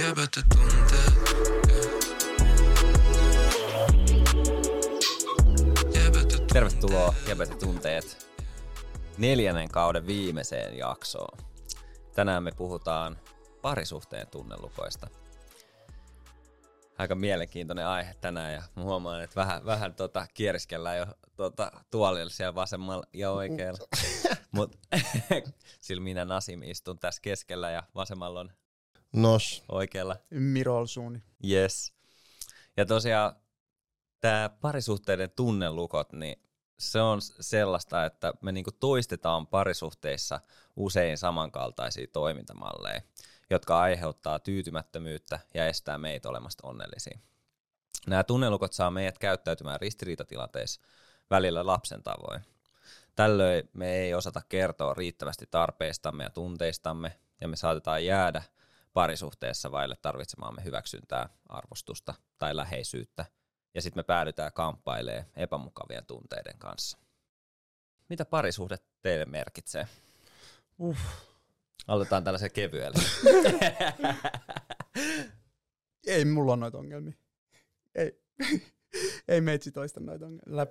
Jäbätö tunteet. Tervetuloa Jäbätö tunteet 4. kauden viimeiseen jaksoon. Tänään me puhutaan parisuhteen tunnelukoista. Aika mielenkiintoinen aihe tänään ja huomaan, että vähän kieriskellään jo tuolilla siellä vasemmalla ja oikealla. Mut sillä minä Nasim istun tässä keskellä ja vasemmalla on Nos. Oikealla Miro Olsuuni. Yes. Ja tosiaan tämä parisuhteiden tunnelukot, niin se on sellaista, että me niinku toistetaan parisuhteissa usein samankaltaisia toimintamalleja, jotka aiheuttaa tyytymättömyyttä ja estää meitä olemasta onnellisia. Nämä tunnelukot saa meidät käyttäytymään ristiriitatilanteissa välillä lapsen tavoin. Tällöin me ei osata kertoa riittävästi tarpeistamme ja tunteistamme, ja me saatetaan jäädä parisuhteessa vaille tarvitsemaamme hyväksyntää, arvostusta tai läheisyyttä. Ja sitten me päädytään kamppailemaan epämukavien tunteiden kanssa. Mitä parisuhde teille merkitsee? Aloitetaan tällaisen kevyellä. Ei mulla on noita ongelmia. Ei. Ei meitsi toista noita ongelmia.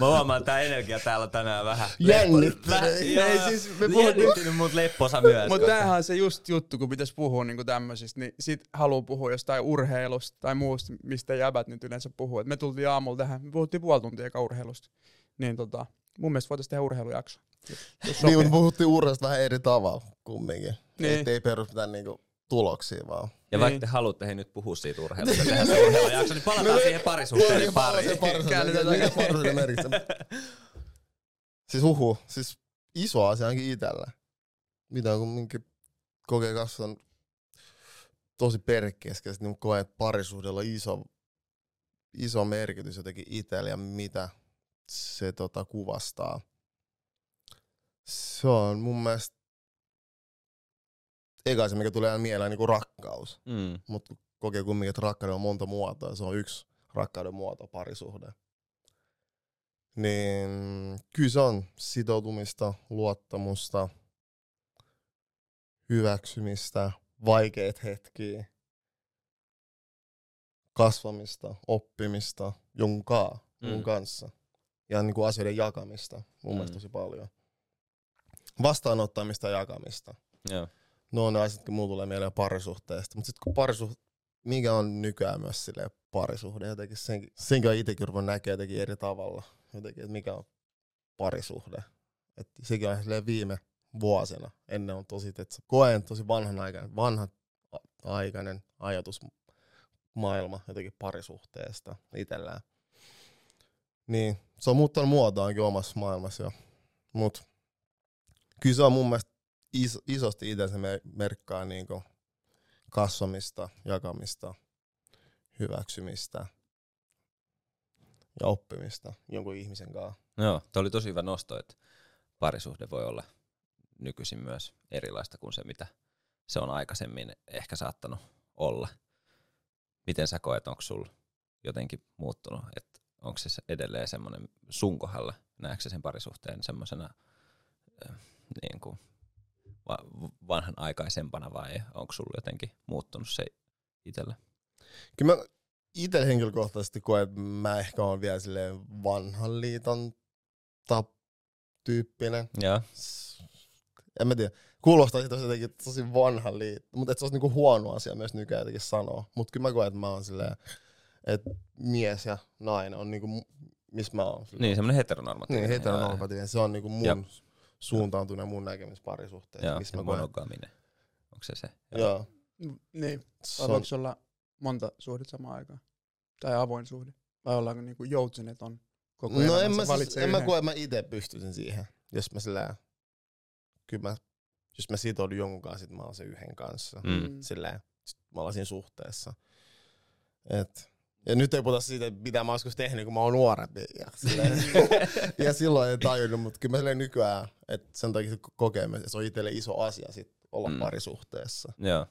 Mä huomaan, tää energia täällä on tänään vähän jännittynyt, mut lepposa myös. Mut tämähän on se just juttu, kun pitäis puhua niinku tämmöisistä, niin sit haluu puhua jostain urheilusta tai muusta, mistä jäbät nyt yleensä puhuu. Et me tultiin aamulla tähän, me puhuttiin puoli tuntia eka urheilusta, niin mun mielestä voitais tehdä urheilujakso. Niin, mut puhuttiin urheilusta vähän eri tavalla kumminkin, niin. Ettei perus pitää niinku tuloksia vaan. Ja niin. Vaikka te haluatte he nyt puhua siitä urheilusta, tehdään se urheilujakso, niin palataan siihen parisuhteiden pariin. Mikä parisuhteiden merkitsee? Siis iso asia ainakin itellä. Mitä kun minkin kokee kanssa on tosi perkeskeisesti, niin koen, että parisuhdella on iso merkitys jotenkin itellä ja mitä se kuvastaa. Se on mun mielestä eka se, mikä tulee aina mieleen, niin rakkaus. Mutta kokee kumminkin, että rakkauden on monta muotoa. Se on yksi rakkauden muoto, parisuhde. Niin kyllä se on sitoutumista, luottamusta, hyväksymistä, vaikeat hetkiä, kasvamista, oppimista, jonkun kanssa. Ja niin kuin asioiden jakamista, mun mielestä tosi paljon. Vastaanottamista ja jakamista. Joo. No on ne asiat, kun mulla tulee mieleen parisuhteesta, mutta sitten kun mikä on nykyään myös silleen parisuhde, jotenkin senkin on itsekin ruvun näkee jotenkin eri tavalla, jotenkin, että mikä on parisuhde. Et sekin on silleen viime vuosina, ennen on tosi, että koen tosi vanhanaikainen ajatusmaailma jotenkin parisuhteesta itsellään. Niin, se on muuttanut muotoaankin omassa maailmassa jo, mutta kyllä se on mun mielestä isosti itse merkkaa niinku kasvamista, jakamista, hyväksymistä ja oppimista jonkun ihmisen kanssa. Joo, toi oli tosi hyvä nosto, että parisuhde voi olla nykyisin myös erilaista kuin se, mitä se on aikaisemmin ehkä saattanut olla. Miten sä koet, onko sulla jotenkin muuttunut, että onko se edelleen semmoinen sun kohdalla, näetkö sen parisuhteen semmoisena niin kuin vanhan aikaisempana vai onko sulla jotenkin muuttunut se itsellä? Kyllä mä itse henkilökohtaisesti koen, että mä ehkä oon vielä silleen vanhan liiton tyyppinen. Joo. En mä tiedä. Kuulostaa siitä jotenkin tosi vanhan liiton, mutta se olisi niinku huono asia myös nykyään jotenkin sanoa. Mutta kyllä mä koen, että mä oon silleen, että mies ja nainen on niinku, missä mä oon. Silleen. Niin, semmoinen heteronormatiivinen. Niin, heteronormatiivinen. Se on niinku mun... Jop. Suuntaantuneen mun näkemys parisuhteessa. Joo, se monogaminen. Onko se se? Joo. Niin. Vai voiko se olla monta suhdetta samaan aikaan? Tai avoin suhde? Vai ollaanko niinku joutsenet on koko ajan? No en mä koe, että mä ite pystyisin siihen. Jos mä sillä... Kyllä mä... Jos mä sitoudun jonkun kanssa, sit mä oon sen yhden kanssa. Sillä... Mä ollaan siinä suhteessa. Et... Ja nyt ei puhuta siitä, mitä mä joskus tehnyt, kun mä oon nuorempi. Ja silloin en tajunnut, mutta kyllä mä silleen nykyään, että sen takia kokee myös, että se on itselle iso asia sit olla parisuhteessa. Joo.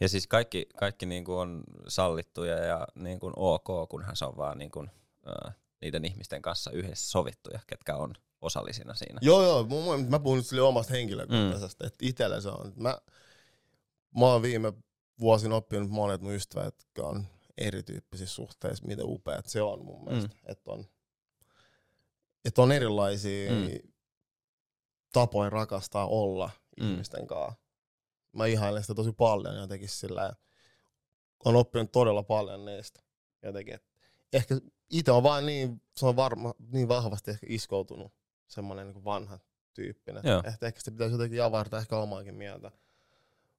Ja siis kaikki niinku on sallittuja ja niinku ok, kunhan se on vaan niinku, niiden ihmisten kanssa yhdessä sovittuja, ketkä on osallisina siinä. Joo, mä puhun nyt silleen omasta henkilökohtaisesta, että itsellä se on. Mä oon viime vuosin oppinut monet mun ystävät, jotka on erityyppisissä suhteissa, miten upeat se on mun mielestä. Että on erilaisia tapoja rakastaa olla ihmisten kanssa. Mä ihailen sitä tosi paljon jotenkin sillä, on oppinut todella paljon niistä jotenkin. Ehkä itse on vaan niin vahvasti ehkä iskoutunut semmoinen niin kuin vanha tyyppinen. Ehkä sitä pitäisi jotenkin avartaa ehkä omaakin mieltä,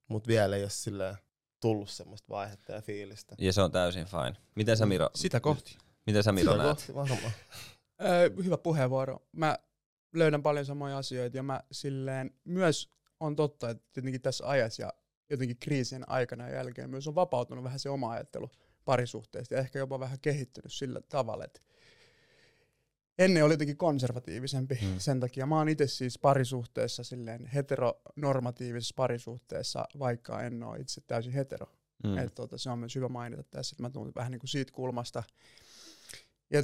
mutta vielä ei ole silleen tullut semmoista vaihetta ja fiilistä. Ja se on täysin fine. Miten sä Miro? Sitä kohti. Miten sä Miro näet? Sitä kohti, varmaan. Hyvä puheenvuoro. Mä löydän paljon samoja asioita ja mä silleen myös on totta, että jotenkin tässä ajassa ja jotenkin kriisien aikana ja jälkeen myös on vapautunut vähän se oma ajattelu parisuhteesta ja ehkä jopa vähän kehittynyt sillä tavalla, että ennen oli jotenkin konservatiivisempi sen takia. Mä oon itse siis parisuhteessa silleen heteronormatiivisessa parisuhteessa, vaikka en ole itse täysin hetero. Et se on myös hyvä mainita tässä, että mä tuun vähän niin kuin siitä kulmasta. Ja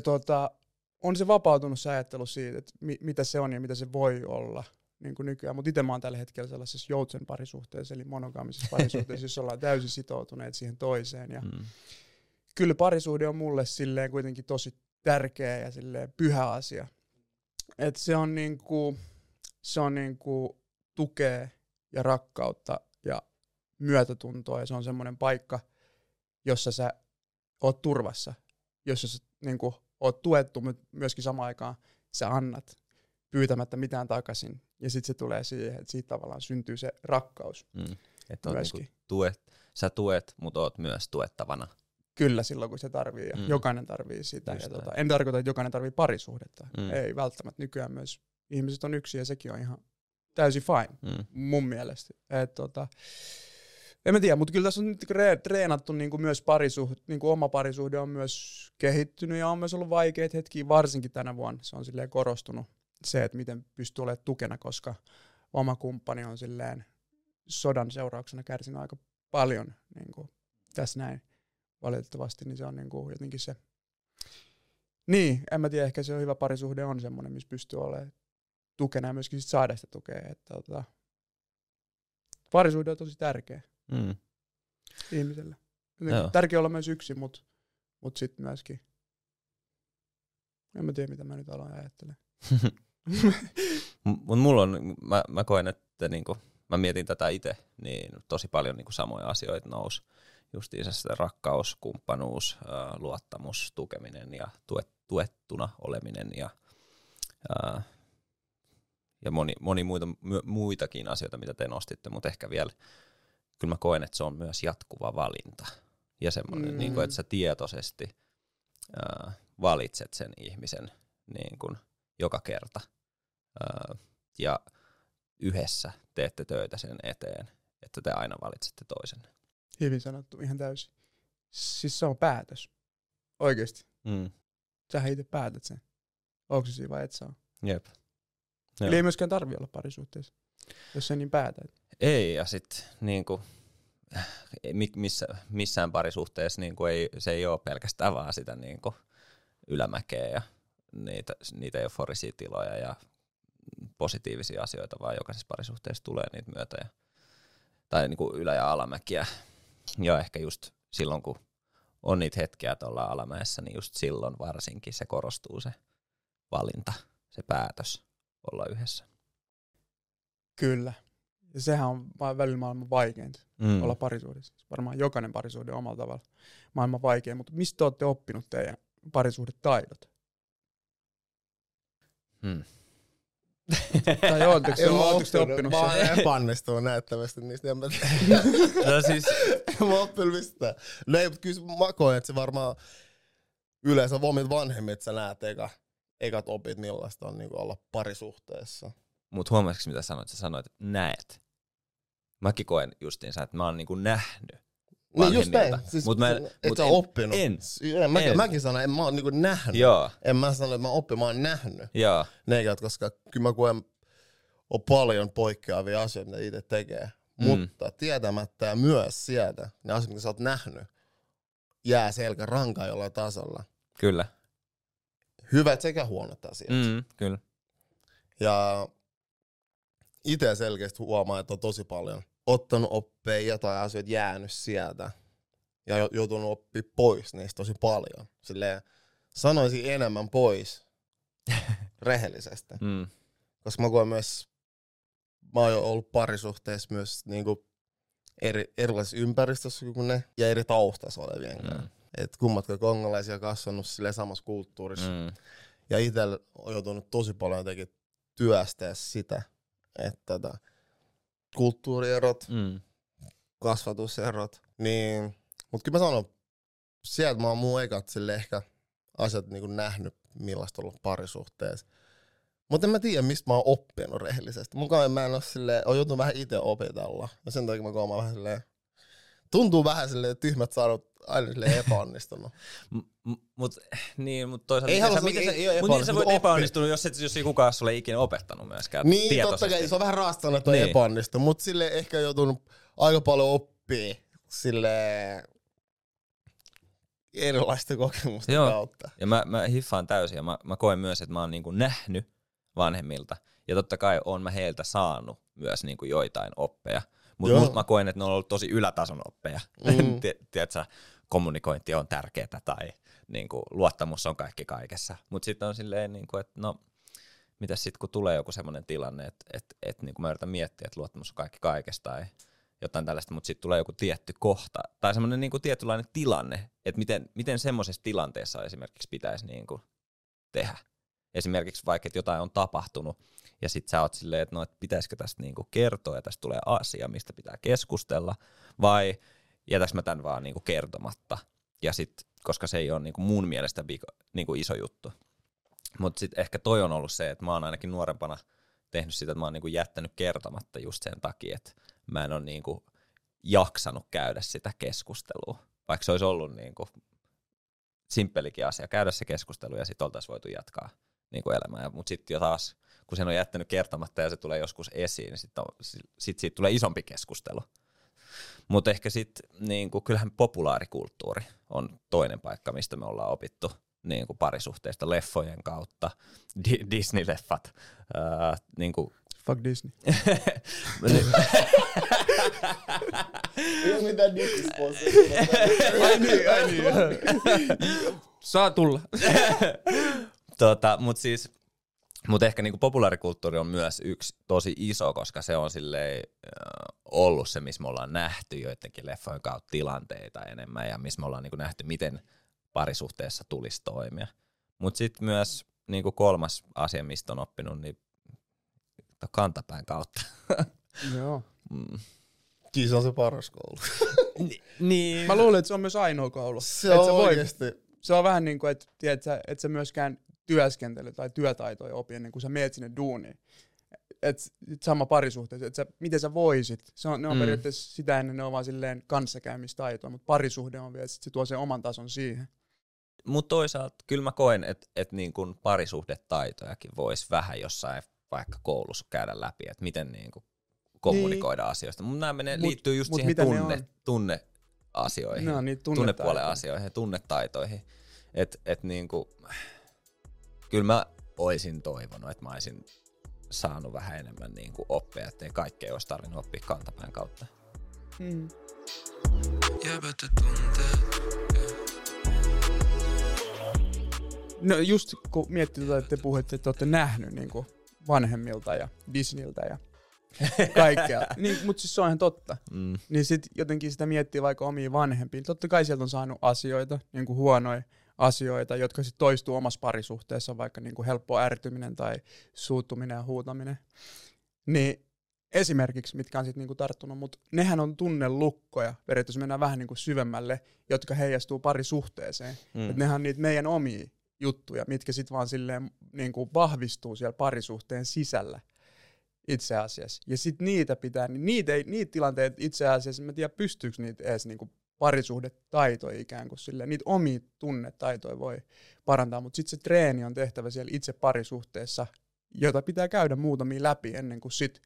on se vapautunut se ajattelu siitä, että mitä se on ja mitä se voi olla niin kuin nykyään. Mutta itse mä oon tällä hetkellä sellaisessa joutsen parisuhteessa, eli monogaamisessa parisuhteessa, jossa ollaan täysin sitoutuneet siihen toiseen. Ja kyllä parisuhde on mulle silleen kuitenkin tosi tärkeä ja silleen pyhä asia. Et se on niinku tukea ja rakkautta ja myötätuntoa ja se on semmoinen paikka, jossa sä oot turvassa, jossa sä niinku oot tuettu, mutta myöskin samaan aikaan sä annat pyytämättä mitään takaisin. Ja sitten se tulee siihen, että siitä tavallaan syntyy se rakkaus. Että niinku sä tuet, mutta oot myös tuettavana. Kyllä silloin, kun se tarvii. Jokainen tarvii sitä. Ja en tarkoita, että jokainen tarvii parisuhdetta. Ei välttämättä. Nykyään myös ihmiset on yksin ja sekin on ihan täysin fine mun mielestä. En mä tiedä, mutta kyllä tässä on nyt treenattu niinku myös parisuhde. Niinku oma parisuhde on myös kehittynyt ja on myös ollut vaikeita hetkiä, varsinkin tänä vuonna. Se on silleen korostunut se, että miten pystyy olemaan tukena, koska oma kumppani on silleen sodan seurauksena kärsinyt aika paljon niinku tässä näin. Valitettavasti, niin se on niinku jotenkin se. Niin, en mä tiedä, ehkä se on hyvä parisuhde on semmoinen, missä pystyy olemaan tukena ja myöskin sit saada sitä tukea. Että, parisuhde on tosi tärkeä ihmiselle. Tärkeä olla myös yksin, mut sitten myöskin. En mä tiedä, mitä mä nyt aloin ajattelemaan. Mut mulla on, mä koen, että niinku, mä mietin tätä itse, niin tosi paljon niinku samoja asioita nousi. Justiinsa sitä rakkaus, kumppanuus, luottamus, tukeminen ja tuettuna oleminen ja moni muitakin asioita, mitä te nostitte, mutta ehkä vielä, kyllä mä koen, että se on myös jatkuva valinta ja semmoinen, niin kuin, että sä tietoisesti valitset sen ihmisen niin kuin joka kerta ja yhdessä teette töitä sen eteen, että te aina valitsette toisen. Hyvin sanottu, ihan täysin. Siis se on päätös. Oikeesti. Sähän itse päätät sen. Onko se siinä vai et saa? Jep. Eli ei myöskään tarvitse olla parisuhteessa, jos sen niin päätät. Ei, ja sitten niinku, missään parisuhteessa niinku, se ei ole pelkästään vaan sitä niinku, ylämäkeä ja niitä euforisia tiloja ja positiivisia asioita, vaan jokaisessa parisuhteessa tulee niitä myötä. Tai niinku, ylä- ja alamäkiä. Ja ehkä just silloin, kun on niitä hetkiä, että ollaan alamäessä, niin just silloin varsinkin se korostuu se valinta, se päätös olla yhdessä. Kyllä. Ja sehän on välillä maailman vaikeinta olla parisuhdessa. Varmaan jokainen parisuhde on omalla tavalla maailman vaikein, mutta mistä olette oppinut teidän parisuhdetaidot? Tai ootteko te oppinut sen? Mä oon epäonnistunut näyttävästi niistä. Mä oon oppinut mistään. No ei, mutta kyllä mä koen, että se varmaan yleensä omit vanhemmit sä näet ekat opit, millaista on niin olla parisuhteessa. Mut huomasitko mitä sanoit? Sä sanoit, että näet. Mäkin koen justiinsa, että mä oon niinku nähnyt vanhemmilta. Siis et sä oppinut. En. Mäkin sanon, että mä oon niinku nähnyt. Joo. En mä sano, että mä oon oppinut, mä oon nähnyt. Joo. Neikät, koska kyllä mä koen, on paljon poikkeavia asioita, mitä itse tekee. Mutta tietämättä myös sieltä, ne asiat, mitä sä oot nähnyt, jää selkä rankaa jollain tasolla. Kyllä. Hyvät sekä huonot asiat. Kyllä. Ja itse selkeästi huomaa, että on tosi paljon ottanut oppeja jotain asioita jäänyt sieltä. Ja joutunut oppii pois niistä tosi paljon. Silleen sanoisin enemmän pois rehellisesti. Mm. Koska mä koen myös, mä oon ollut parisuhteessa myös niinku erilaisissa ympäristössä kuin ne ja eri taustassa olevien kanssa. Mm. Et kummatkaan kongolaisia kasvanut silleen samassa kulttuurissa. Mm. Ja itsellä on joutunut tosi paljon jotenkin työstää sitä, että kulttuurierot, kasvatuserot, niin... Mut kyllä mä sanon, sieltä mä oon mun ekat sille ehkä asiat niinku nähnyt, millaista on ollut parisuhteessa. Mut en mä tiedä, mistä mä oon oppinut rehellisesti. Mukaan mä en oo silleen, oon joutunut vähän ite opetella. Ja sen takia mä koomaan vähän silleen, tuntuu vähän silleen tyhmät saadut aina silleen epäonnistunut. Mut toisaalta, miten sä voit epäonnistunut, jos ei kukaan sulle ikinä opettanut myöskään niin, tietoisesti. Niin, totta kai, se on vähän raastana, että on niin epäonnistunut, mut silleen ehkä joutunut aika paljon oppia. Silleen erilaista kokemusta kautta. Ja mä hiffaan täysin ja mä koen myös, että mä oon niinku nähnyt vanhemmilta. Ja totta kai oon mä heiltä saanut myös niinku joitain oppeja. Mutta mä koen, että ne on ollut tosi ylätason oppeja. Mm. Tiedätkö, kommunikointi on tärkeetä tai niinku, luottamus on kaikki kaikessa. Mutta sitten on silleen, niinku, että no, mitäs sitten kun tulee joku semmoinen tilanne, että niinku mä yritän miettiä, että luottamus on kaikki kaikessa tai... jotain tällaista, mutta sitten tulee joku tietty kohta tai semmoinen niinku tietynlainen tilanne, että miten semmoisessa tilanteessa esimerkiksi pitäisi niinku tehdä. Esimerkiksi vaikka, että jotain on tapahtunut ja sitten sä oot silleen, että no, et pitäisikö tästä niinku kertoa ja tästä tulee asia, mistä pitää keskustella vai jätäks mä tän vaan niinku kertomatta ja sitten, koska se ei ole niinku mun mielestä niinku iso juttu. Mutta sitten ehkä toi on ollut se, että mä oon ainakin nuorempana tehnyt sitä, että mä oon niinku jättänyt kertomatta just sen takia, että mä en ole niinku jaksanut käydä sitä keskustelua, vaikka se olisi ollut niinku simppelikin asia käydä se keskustelu ja sitten oltaisiin voitu jatkaa niinku elämää. Mutta sitten jo taas, kun sen on jättänyt kertomatta ja se tulee joskus esiin, niin sitten siitä tulee isompi keskustelu. Mutta ehkä sitten niinku, kyllähän populaarikulttuuri on toinen paikka, mistä me ollaan opittu niinku parisuhteista leffojen kautta, Disney-leffat, niinku... Fuck Disney. Ei ole mitään Disney-sponsoria. Ai niin. Saa tulla. Mutta ehkä niinku populaarikulttuuri on myös yksi tosi iso, koska se on silleen ollut se, missä me ollaan nähty joidenkin leffojen kautta tilanteita enemmän ja missä me ollaan niinku nähty, miten parisuhteessa tulisi toimia. Mutta sitten myös niinku kolmas asia, mistä on oppinut, niin kantapään kautta. Joo. Kiisa on se paras koulu. Niin. Mä luulen, että se on myös ainoa koulu. Se on vähän niin kuin, että et sä myöskään työskentele tai työtaitoja opi ennen kuin sä meet sinne duuniin. Että sama parisuhteessa, että miten sä voisit. Ne on periaatteessa sitä ennen, ne on vaan silleen kanssakäymistaitoa, mutta parisuhde on vielä, että se tuo sen oman tason siihen. Mutta toisaalta kyllä mä koen, että niin kuin parisuhdetaitojakin voisi vähän jossain vaikka koulussa käydä läpi, että miten niinku kommunikoida asioista. Mutta nämä liittyy just siihen tunneasioihin, tunnepuolen asioihin, tunnetaitoihin. Et niinku, kyllä mä olisin toivonut, että mä olisin saanut vähän enemmän niinku oppia, ettei kaikkea olisi tarvinnut oppia kantapään kautta. Mm. No just kun miettii, että te puhuitte, että olette nähnyt niinku vanhemmilta ja Disneyltä ja kaikkea. Niin, mutta siis se on ihan totta. Mm. Niin sitten jotenkin sitä miettii vaikka omiin vanhempiin. Totta kai sieltä on saanut asioita, niin kuin huonoja asioita, jotka sitten toistuu omassa parisuhteessa, vaikka niin kuin helppo ärtyminen tai suuttuminen ja huutaminen. Niin esimerkiksi, mitkä on sitten niin kuin tarttunut, mutta nehän on tunnelukkoja, periaatteessa mennään vähän niin kuin syvemmälle, jotka heijastuu parisuhteeseen. Mm. Et nehän on niitä meidän omia juttuja, mitkä sitten vaan silleen niin kuin vahvistuu siellä parisuhteen sisällä itse asiassa. Ja sitten niitä pitää, niitä tilanteita itse asiassa, en tiedä pystyykö niitä edes niin kuin parisuhdetaitoja ikään kuin silleen, niitä omia tunnetaitoja voi parantaa, mutta sitten se treeni on tehtävä siellä itse parisuhteessa, jota pitää käydä muutamia läpi ennen kuin sitten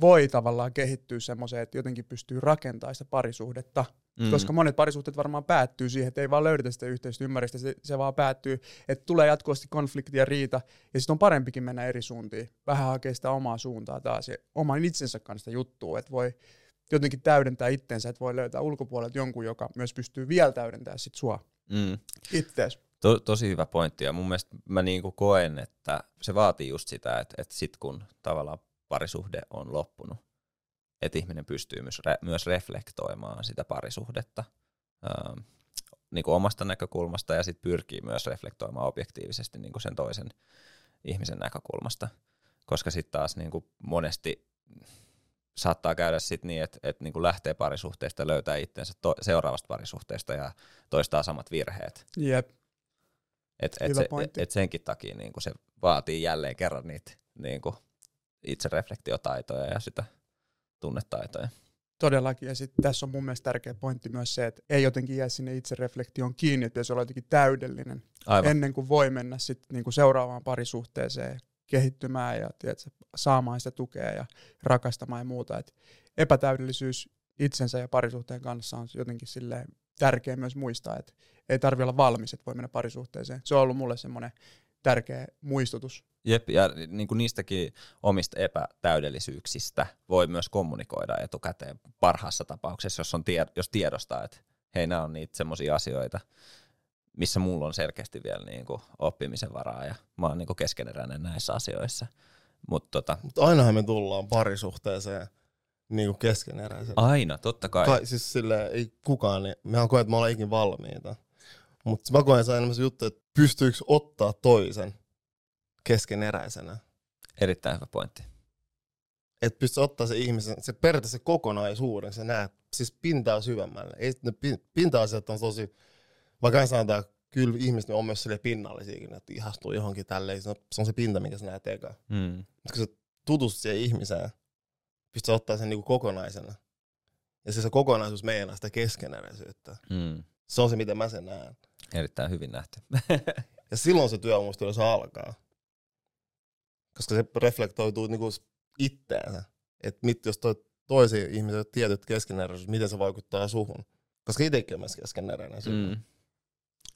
voi tavallaan kehittyä semmoiseen, että jotenkin pystyy rakentamaan sitä parisuhdetta. Mm. Koska monet parisuhteet varmaan päättyy siihen, että ei vaan löydetä sitä yhteistä ymmärrystä, se vaan päättyy, että tulee jatkuvasti konflikti ja riita, ja sitten on parempikin mennä eri suuntiin. Vähän hakea sitä omaa suuntaa taas, ja oman itsensä kanssa juttua, että voi jotenkin täydentää itsensä, että voi löytää ulkopuolelta jonkun, joka myös pystyy vielä täydentämään sit sua itseäsi. Tosi hyvä pointti, ja mun mielestä mä niinku koen, että se vaatii just sitä, että sit kun tavallaan parisuhde on loppunut, että ihminen pystyy myös reflektoimaan sitä parisuhdetta niin kuin omasta näkökulmasta ja sitten pyrkii myös reflektoimaan objektiivisesti niin kuin sen toisen ihmisen näkökulmasta, koska sitten taas niin kuin monesti saattaa käydä sit niin, että niin kuin lähtee parisuhteesta ja löytää itsensä seuraavasta parisuhteesta ja toistaa samat virheet. Jep. Et senkin takia niin kuin se vaatii jälleen kerran niitä niin kuin itsereflektiotaitoja ja sitä tunnetaitoja. Todellakin, ja sitten tässä on mun mielestä tärkeä pointti myös se, että ei jotenkin jää sinne itsereflektioon kiinni, että se on jotenkin täydellinen. Aivan. Ennen kuin voi mennä sit niinku seuraavaan parisuhteeseen kehittymään ja tiedätkö, saamaan sitä tukea ja rakastamaan ja muuta. Et epätäydellisyys itsensä ja parisuhteen kanssa on jotenkin silleen tärkeä myös muistaa, että ei tarvitse olla valmis, että voi mennä parisuhteeseen. Se on ollut mulle semmoinen tärkeä muistutus. Jep, ja niin kuin niistäkin omista epätäydellisyyksistä voi myös kommunikoida etukäteen parhaassa tapauksessa, jos tiedostaa, että hei, nämä on niitä semmoisia asioita, missä mulla on selkeästi vielä niin kuin oppimisen varaa, ja mä oon niin kuin keskeneräinen näissä asioissa. Mutta ainahan me tullaan parisuhteeseen niin kuin keskeneräisenä. Aina, totta kai. Siis silleen ei kukaan, niin mehän koen, että me ollaan ikin valmiita. Mutta mä koen aina se juttu, että pystyykö ottaa toisen keskeneräisenä. Erittäin hyvä pointti. Että pystyy ottaa se ihmisen, se periaatteessa kokonaisuuden, se näet, siis pintaa syvemmälle. Ei, ne pinta-asiat on tosi, vaikka sanotaan, kyllä ihmiset on myös silleen pinnallisiakin, että ihastuu johonkin tälleen, se on se pinta, minkä sä näet eka. Mutta kun sä tutustut siihen ihmiseen, pystyy ottaa sen niinku kokonaisena. Ja se kokonaisuus meinaa sitä keskeneräisyyttä. Se on se, mitä mä sen näen. Erittäin hyvin nähty. Ja silloin se työmuistelu alkaa. Koska se reflektoituu niinku itteensä. Että jos toisiin ihmisiin tietyt keskeneräisyys, miten se vaikuttaa suhun. Koska itsekin on myös keskeneräinen.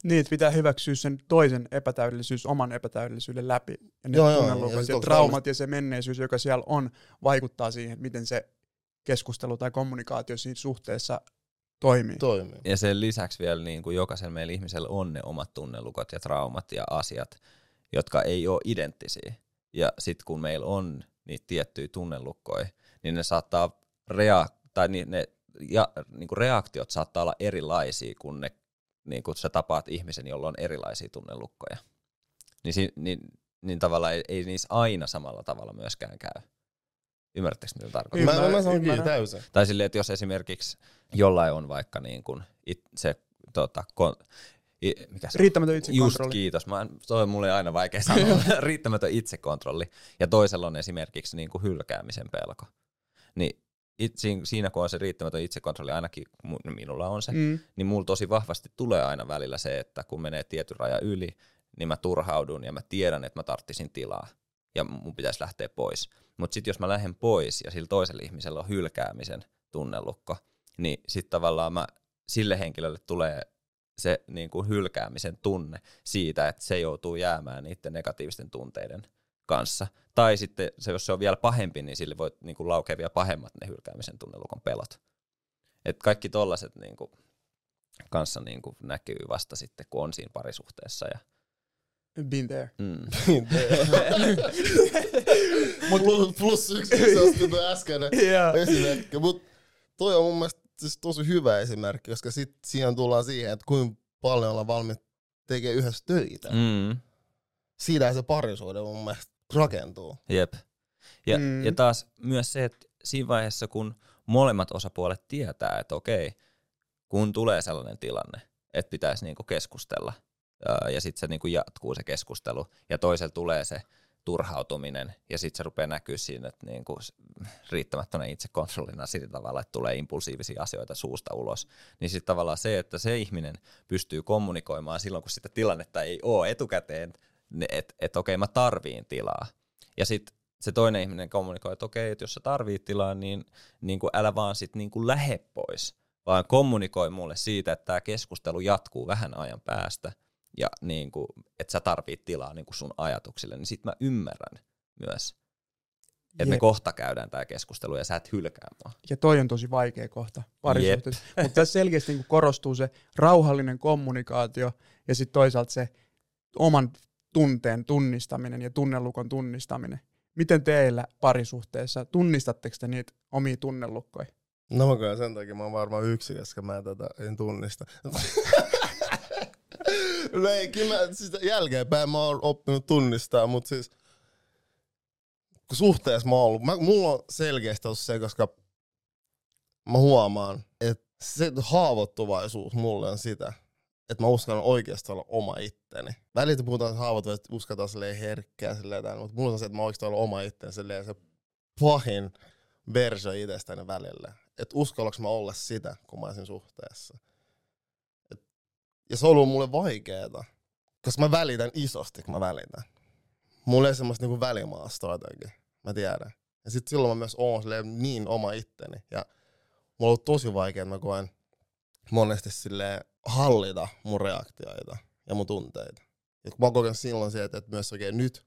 Niin, pitää hyväksyä sen toisen epätäydellisyys oman epätäydellisyyden läpi. Ja ne tunnelukot ja traumat ja se menneisyys, joka siellä on, vaikuttaa siihen, miten se keskustelu tai kommunikaatio siinä suhteessa toimii. Ja sen lisäksi vielä niin kuin jokaisen meillä ihmisellä on ne omat tunnelukot ja traumat ja asiat, jotka ei ole identtisiä. Ja sitten kun meillä on niitä tiettyjä tunnelukkoja, niin ne saattaa reaktiot saattaa olla erilaisia, kun ne, niin kun sä tapaat ihmisen, jolla on erilaisia tunnelukkoja. Niin tavallaan ei niissä aina samalla tavalla myöskään käy. Ymmärrättekö, mitä tarkoittaa? Mä sanon täysin. Tai silleen, että jos esimerkiksi jollain on vaikka niin kuin riittämätön itsekontrolli. Just kiitos. Toi on mulle aina vaikea sanoa. Riittämätön itsekontrolli. Ja toisella on esimerkiksi niin kuin hylkäämisen pelko. Niin siinä kun on se riittämätön itsekontrolli, ainakin minulla on se, niin mulla tosi vahvasti tulee aina välillä se, että kun menee tietyn rajan yli, niin mä turhaudun ja mä tiedän, että mä tarttisin tilaa. Ja mun pitäisi lähteä pois. Mutta sitten jos mä lähden pois ja sillä toisella ihmisellä on hylkäämisen tunnelukko, niin sitten tavallaan sille henkilölle tulee se niin kuin hylkäämisen tunne siitä, että se joutuu jäämään niiden negatiivisten tunteiden kanssa. Tai sitten se, jos se on vielä pahempi, niin sille voi niin kuin laukea vielä pahemmat ne hylkäämisen tunnelukon pelot. Et kaikki tollaset niin kuin kanssa niin kuin näkyy vasta sitten, kun on siinä parisuhteessa ja been there. Been there. Plus yksi sellaista äskeinen esimerkki. Mutta toi on mun mielestä siis tosi hyvä esimerkki, koska sitten siihen tullaan siihen, että kuinka paljon ollaan valmiit tekemään yhdessä töitä. Siinähän se parisuhde mun mielestä rakentuu. Jep. Ja taas myös se, että siinä vaiheessa, kun molemmat osapuolet tietää, että okei, kun tulee sellainen tilanne, että pitäisi niinku keskustella, ja sitten se niinku jatkuu se keskustelu, ja toisella tulee se turhautuminen, ja sitten se rupeaa näkyä siinä, että niinku riittämättömänä itsekontrollina sillä tavalla, että tulee impulsiivisia asioita suusta ulos. Niin sitten tavallaan se, että se ihminen pystyy kommunikoimaan silloin, kun sitä tilannetta ei ole etukäteen, että okei, mä tarviin tilaa. Ja sitten se toinen ihminen kommunikoi, että okei, että jos sä tarvit tilaa, niin kuin älä vaan sit niin kuin lähde pois, vaan kommunikoi mulle siitä, että tämä keskustelu jatkuu vähän ajan päästä ja niin kuin, että sä tarvit tilaa niin kuin sun ajatuksille, niin sit mä ymmärrän myös, että me kohta käydään tämä keskustelu ja sä et hylkää mua. Ja toi on tosi vaikea kohta parisuhteessa. Mutta tässä selkeästi niin kuin korostuu se rauhallinen kommunikaatio ja sitten toisaalta se oman tunteen tunnistaminen ja tunnelukon tunnistaminen. Miten teillä parisuhteessa, tunnistatteko te niitä omia tunnelukkoja? No kyllä sen takia mä oon varmaan yksi, koska mä tätä en tunnista. Leikin mä siis jälkeenpäin mä oon oppinut tunnistaa, mutta siis suhteessa mä oon ollut, mulla on selkeästi ollut se, koska mä huomaan, että se haavoittuvaisuus mulle on sitä, että mä uskallan oikeasti olla oma itteni. Välillä puhutaan haavoittuvaisesti, että uskataan silleen herkkää, silleen, mutta mulla on se, että mä oikeasti olla oma itteni, silleen se pahin versio itsestäni välillä. Että uskallanko mä olla sitä, kun mä olisin suhteessa. Ja se on ollut mulle vaikeeta, koska mä välitän isosti, kun mä välitän. Mulla ei semmoista niinku välimaastoa jotenkin, mä tiedän. Ja sit silloin mä myös oon silleen niin oma itteni. Ja mulla on ollut tosi vaikea, että mä koen monesti silleen hallita mun reaktioita ja mun tunteita. Ja kun mä koken silloin se, että myös oikein nyt,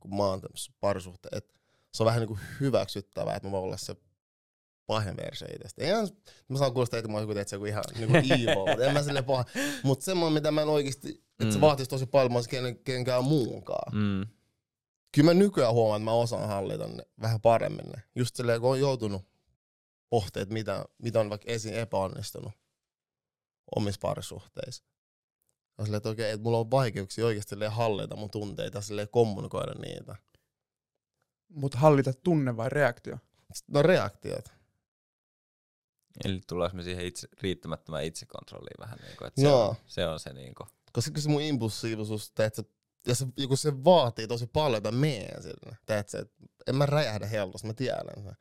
kun mä oon tämmöisessä parisuhteessa, että se on vähän niinku hyväksyttävää, että mä voin olla se pahin versio itsestä. Mä saan kuulostaa, että mä oon joku ihan niinku evil, mutta en mä silleen paha. Mutta semmoinen, mitä mä en oikeesti, että se vaatisi tosi paljon, mä oon kenkään muunkaan. Kyllä mä nykyään huomaan, että mä osaan hallita ne vähän paremmin ne. Just silleen, kun on joutunut pohteen, että mitä on vaikka esiin epäonnistunut omissa parisuhteissa. Ja silleen, että oikein, että mulla on vaikeuksia oikeasti hallita mun tunteita ja silleen kommunikoida niitä. Mutta hallita tunne vai reaktio? No reaktiot. Eli tullaanko me siihen riittämättömään itsekontrolliin vähän niin kuin, että se on se niin kuin. Koska se mun impulsiivisuus, se vaatii tosi paljon, että meen sille. En mä räjähdä helposti, mä tiedän sen.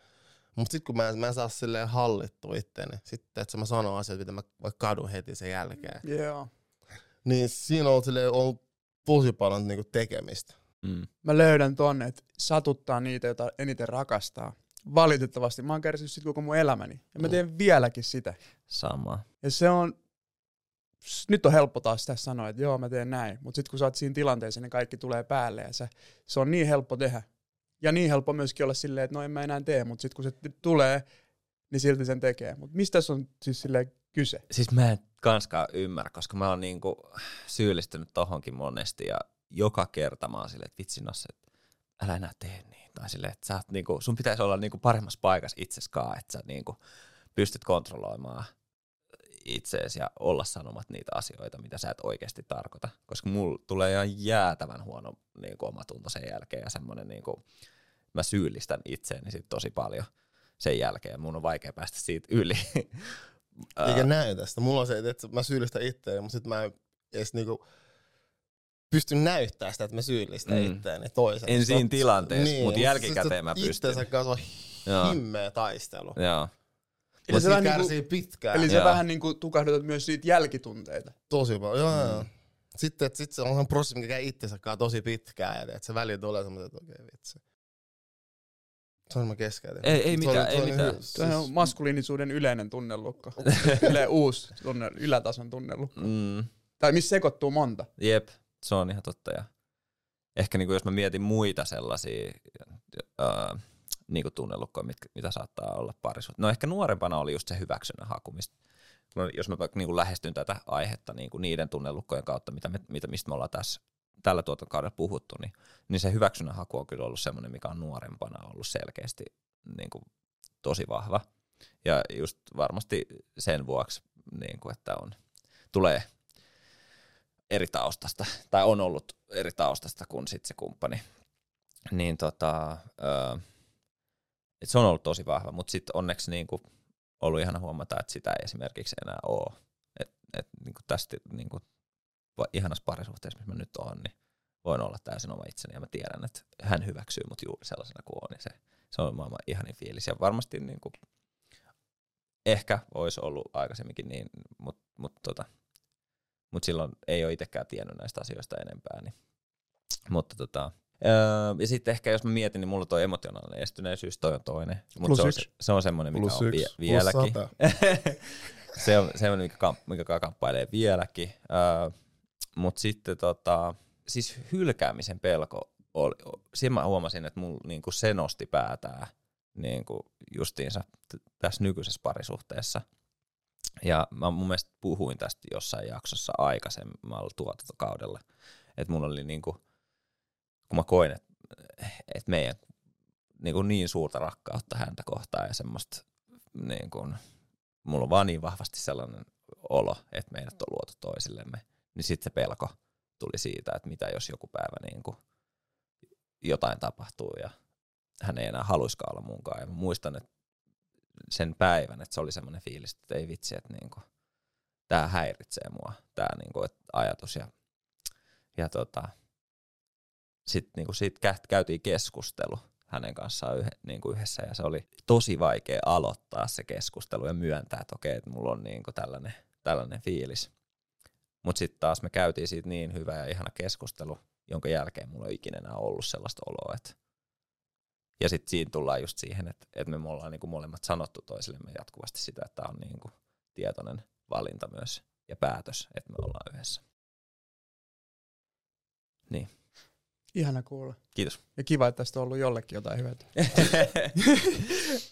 Mut sit kun mä en saa silleen hallittua itteni, sitten mä sanon asioita, mitä mä vaikka kadun heti sen jälkeen. Yeah. Niin siinä on silleen ollut tosi paljon niinku tekemistä. Mä löydän tonne, että satuttaa niitä, joita eniten rakastaa. Valitettavasti mä oon kärsinyt sit koko mun elämäni. Ja mä teen vieläkin sitä. Sama. Ja se on... Nyt on helppo taas sitä sanoa, että joo mä teen näin, mutta sitten kun sä oot siinä tilanteessa, niin kaikki tulee päälle ja se on niin helppo tehdä. Ja niin helppo myöskin olla silleen, että no en mä enää tee, mutta sitten kun se tulee, niin silti sen tekee. Mutta mistä tässä on siis silleen kyse? Siis mä en kanskaan ymmärrä, koska mä oon niinku syyllistynyt tohonkin monesti ja joka kerta mä oon silleen, että vitsi Nasse, että älä enää tee niin. Tai silleen, että niinku, sun pitäisi olla niinku paremmassa paikassa itseskaan, että sä niinku pystyt kontrolloimaan itseesi ja olla sanomat niitä asioita, mitä sä et oikeasti tarkoita. Koska mulla tulee ihan jäätävän huono niin kuin omatunto sen jälkeen ja semmoinen, niin kuin, mä syyllistän itseäni sit tosi paljon sen jälkeen. Mun on vaikea päästä siitä yli. Eikä näytä sitä. Mulla on se, että mä syyllistän itseäni, mutta sit mä en edes niinku pysty näyttämään sitä, että mä syyllistän itseäni toisen. En siinä tilanteessa, niin, mutta jälkikäteen mä pystyn. Itsensä kanssa on himmeä taistelu. Joo. Eli se kärsii pitkään. Eli sä vähän niin kuin tukahdutat myös siitä jälkitunteita. Tosi paljon, joo. Sitten että se on prosessi, mikä käy itsensäkaan tosi pitkään. Ja että se väliä tulee semmoinen, että okei vitsi. Se on mä keskeytin. Ei mitään. Se on maskuliinisuuden yleinen tunnelukko. Uusi ylätason tunnelukko. Tai missä sekoittuu monta. Jep, se on ihan totta. Ja ehkä niin kuin jos mä mietin muita sellaisia... niinku tunnelukkoja, mitä saattaa olla parisuhteessa. No ehkä nuorempana oli just se hyväksynnän haku, jos mä niinku lähestyn tätä aihetta niinku niiden tunnelukkojen kautta, mistä me ollaan tällä tuotantokaudella puhuttu, niin se hyväksynnän haku on kyllä ollut semmoinen, mikä on nuorempana ollut selkeästi niinku tosi vahva. Ja just varmasti sen vuoksi, niinku, että tulee eri taustasta, tai on ollut eri taustasta kuin sit se kumppani. Niin se on ollut tosi vahva, mutta sitten onneksi niinku ollut ihana huomata, että sitä ei esimerkiksi enää ole. Et niinku tästä niinku, ihanassa parisuhteessa, missä mä nyt oon, niin voin olla täysin oma itseni ja mä tiedän, että hän hyväksyy mut juuri sellaisena kuin on. Se on maailman ihanin fiilis ja varmasti niinku, ehkä olisi ollut aikaisemminkin niin, mutta silloin ei ole itsekään tiennyt näistä asioista enempää. Niin. Mutta Ja sitten ehkä jos mä mietin, niin mulla toi emotionaalinen estyneisyys, toi on toinen. Mutta se on semmoinen, mikä on vieläkin. Se on semmoinen, mikä kamppailee vieläkin. Mutta sitten siis hylkäämisen pelko, siinä mä huomasin, että mulla niinku se nosti päätään niinku justiinsa tässä nykyisessä parisuhteessa. Ja mä mun mielestä puhuin tästä jossain jaksossa aikaisemmalla tuotantokaudella, että mulla oli niinku, kun mä koin, että meidän niinku niin suurta rakkautta häntä kohtaan ja semmoista, niinku, mulla on vaan niin vahvasti sellainen olo, että meidät on luotu toisillemme, niin sitten se pelko tuli siitä, että mitä jos joku päivä niinku jotain tapahtuu ja hän ei enää haluiskaan olla munkaan. Ja mä muistan, että sen päivän, että se oli semmoinen fiilis, että ei vitsi, että niinku, tää häiritsee mua, tää niinku, ajatus. Ja sitten niinku, siitä käytiin keskustelu hänen kanssaan niinku yhdessä, ja se oli tosi vaikea aloittaa se keskustelu ja myöntää, että okei, että mulla on niinku tällainen fiilis. Mutta sitten taas me käytiin siitä niin hyvä ja ihana keskustelu, jonka jälkeen mulla ei ikinä enää ollut sellaista oloa, että. Ja sitten siinä tullaan just siihen, että me ollaan niinku molemmat sanottu toisillemme jatkuvasti sitä, että tämä on niinku tietoinen valinta myös ja päätös, että me ollaan yhdessä. Niin. Ihana kuulla. Kiitos. Ja kiva, että tästä on ollut jollekin jotain hyötyä.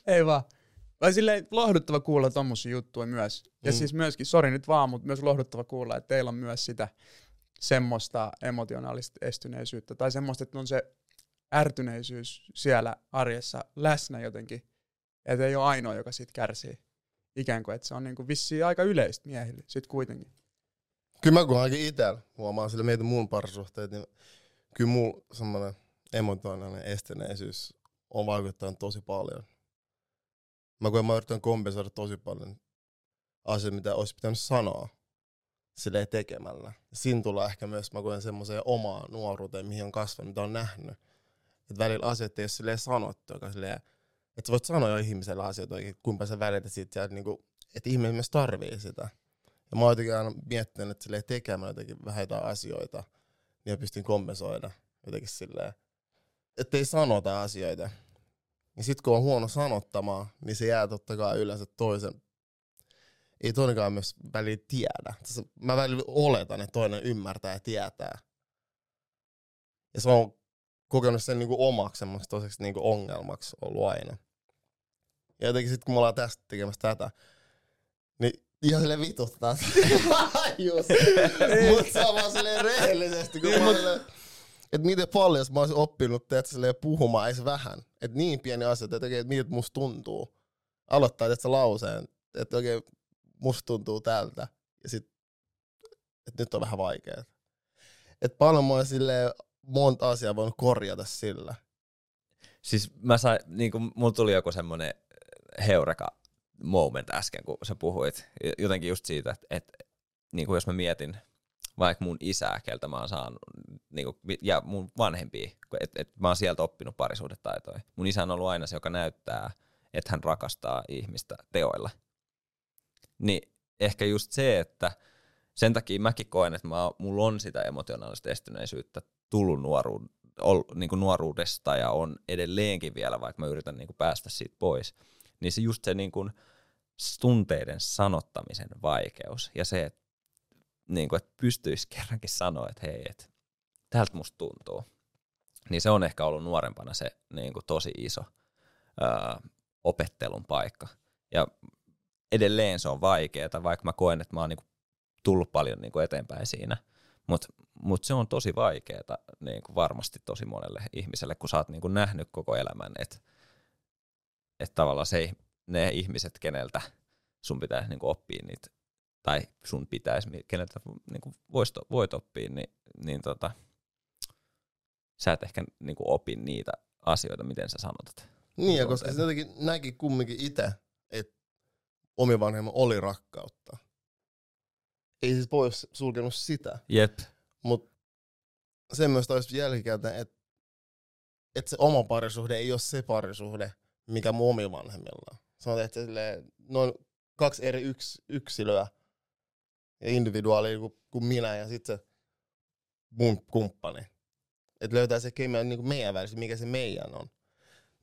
Ei vaan. Vai silleen lohduttava kuulla tommosia juttuja myös. Ja siis myöskin, sori nyt vaan, mutta myös lohduttava kuulla, että teillä on myös sitä semmoista emotionaalista estyneisyyttä. Tai semmoista, että on se ärtyneisyys siellä arjessa läsnä jotenkin. Että ei ole ainoa, joka siitä kärsii. Ikään kuin, että se on niinku vissiin aika yleistä miehille sit kuitenkin. Kyllä mä kun ainakin itellä huomaan sillä mietin mun parisuhteet, niin kyllä mulla semmoinen emotionaalinen estyneisyys on vaikuttanut tosi paljon. Mä yritän kompensoida tosi paljon asioita, mitä olisi pitänyt sanoa silleen tekemällä. Siinä tulee ehkä myös, mä koen semmoiseen omaan nuoruuteen, mihin on kasvanut, mitä on nähnyt. Että välillä asioita ei ole silleen sanottu, joka silleen, että sä voit sanoa jo ihmiselle asioita oikein, kuinka sä välität siitä, että ihminen myös tarvii sitä. Ja mä oon jotenkin aina miettinyt, että silleen tekemällä jotenkin vähän jotain asioita, niin mä pystyn kompensoida jotenkin silleen, että ei sanota asioita. Ja sit kun on huono sanottamaa, niin se jää totta kai yleensä toisen. Ei toinenkaan myös välillä tiedä. Mä välillä oletan, että toinen ymmärtää ja tietää. Ja se on kokenut sen niinku omaksi semmoksi toiseksi niinku ongelmaksi ollut aina. Ja jotenkin sit kun me ollaan tästä tekemässä tätä, niin ihan silleen vituttaa. Mut se on vaan silleen rehellisesti. Että miten paljon mä olisin oppinut puhumaan edes vähän. Että niin pieni asia, että oikein, miten musta tuntuu. Aloittaa tästä lauseen, että oikein musta tuntuu tältä. Ja sit, että nyt on vähän vaikeaa. Että paljon mä olisin silleen monta asiaa voinut korjata sillä. Siis mä sain, niinku mulla tuli joku semmonen heureka moment äsken, kun sä puhuit. Jotenkin just siitä, että niinku jos mä mietin vaikka mun isää, keltä mä oon saanut, niinku, ja mun vanhempia, että mä oon sieltä oppinut parisuhdetaitoja. Mun isä on ollut aina se, joka näyttää, että hän rakastaa ihmistä teoilla. Niin ehkä just se, että sen takia mäkin koen, että mulla on sitä emotionaalista estyneisyyttä tullut niinku nuoruudesta ja on edelleenkin vielä, vaikka mä yritän niinku päästä siitä pois. Niin se just se niinku tunteiden sanottamisen vaikeus ja se, että niin kuin, että pystyisi kerrankin sanoa, että hei, että tältä musta tuntuu. Niin se on ehkä ollut nuorempana se niin kuin tosi iso opettelun paikka. Ja edelleen se on vaikeaa, vaikka mä koen, että mä oon niin kuin tullut paljon niin kuin eteenpäin siinä. Mut se on tosi vaikeaa niin kuin varmasti tosi monelle ihmiselle, kun sä oot niin kuin nähnyt koko elämän, että tavallaan ne ihmiset, keneltä sun pitäisi niin kuin oppia niitä, tai sun pitäisi, keneltä niin voit oppia, niin sä et ehkä niin opi niitä asioita, miten sä sanotat. Niin, ja koska se jotenkin näki kumminkin itse, että omi vanhemman oli rakkautta. Ei siis pois sulkenut sitä. Jep. Mutta semmoista olisi jälkikäteen, että se oma parisuhde ei ole se parisuhde, mikä mun omi vanhemmilla on. Sanotaan, että noin kaksi eri yksilöä, ja individuaali kuin minä ja sitten se mun kumppani. Että löytää se niin meidän versio, mikä se meidän on.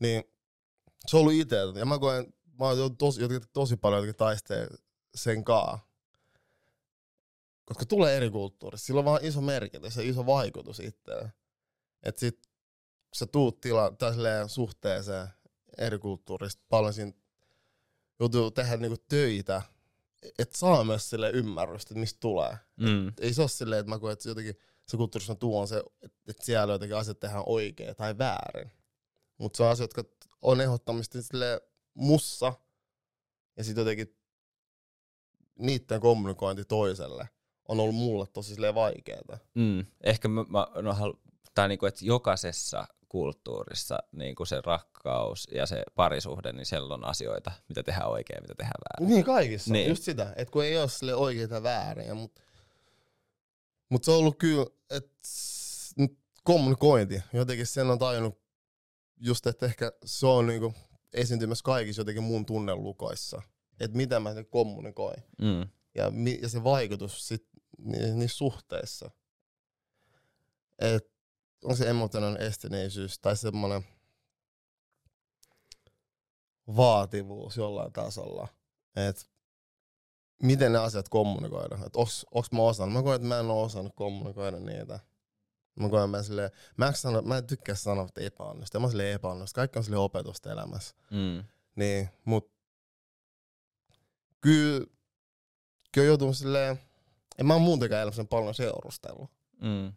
Niin se on ollut itsellä. Ja mä koen, mä oon tosi paljon taisteen sen kaa. Koska tulee eri kulttuurissa. Sillä on vaan iso merkitys ja iso vaikutus itsellä. Että sit sä tuut suhteeseen eri kulttuurista. Paljon siinä joutuu tehdä niinku töitä. Että saa myös silleen ymmärrystä, että mistä tulee. Mm. Et ei se ole silleen, että mä koen, että jotenkin se kulttuurissa tuo on se, että siellä jotenkin asiat tehdään oikein tai väärin. Mutta se on asioita, jotka on ehdottomasti silleen mussa. Ja sit jotenkin niitten kommunikointi toiselle on ollut mulle tosi silleen vaikeeta. Mm. Ehkä tai niinku, että jokaisessa kulttuurissa niinku se rakkaus ja se parisuhde, niin siellä on asioita, mitä tehdään oikein, mitä tehdään väärin. Niin kaikissa, niin. Just sitä, että kun ei ole sille oikeita vääriä, mutta se on ollut kyllä, että kommunikointi, jotenkin sen on tajunnut just, että ehkä se on niinku esiintymässä kaikissa jotenkin mun tunnelukoissa, että mitä mä kommunikoin ja se vaikutus sit niissä suhteissa. Et on se emotionaalinen esteneisyys tai semmoinen vaativuus jollain tasolla, että miten ne asiat kommunikoidaan, että onks mä osannut, mä koen, että mä en oo osannut kommunikoida niitä. Mä koen, mä en tykkää sanoa, että epäonnistu, mä oon silleen epäonnistu, kaikki on silleen opetusta elämässä. Mm. Niin, mut kyllä joutunut silleen, en mä oo muutenkaan elämässä paljon seurustellut. Mm.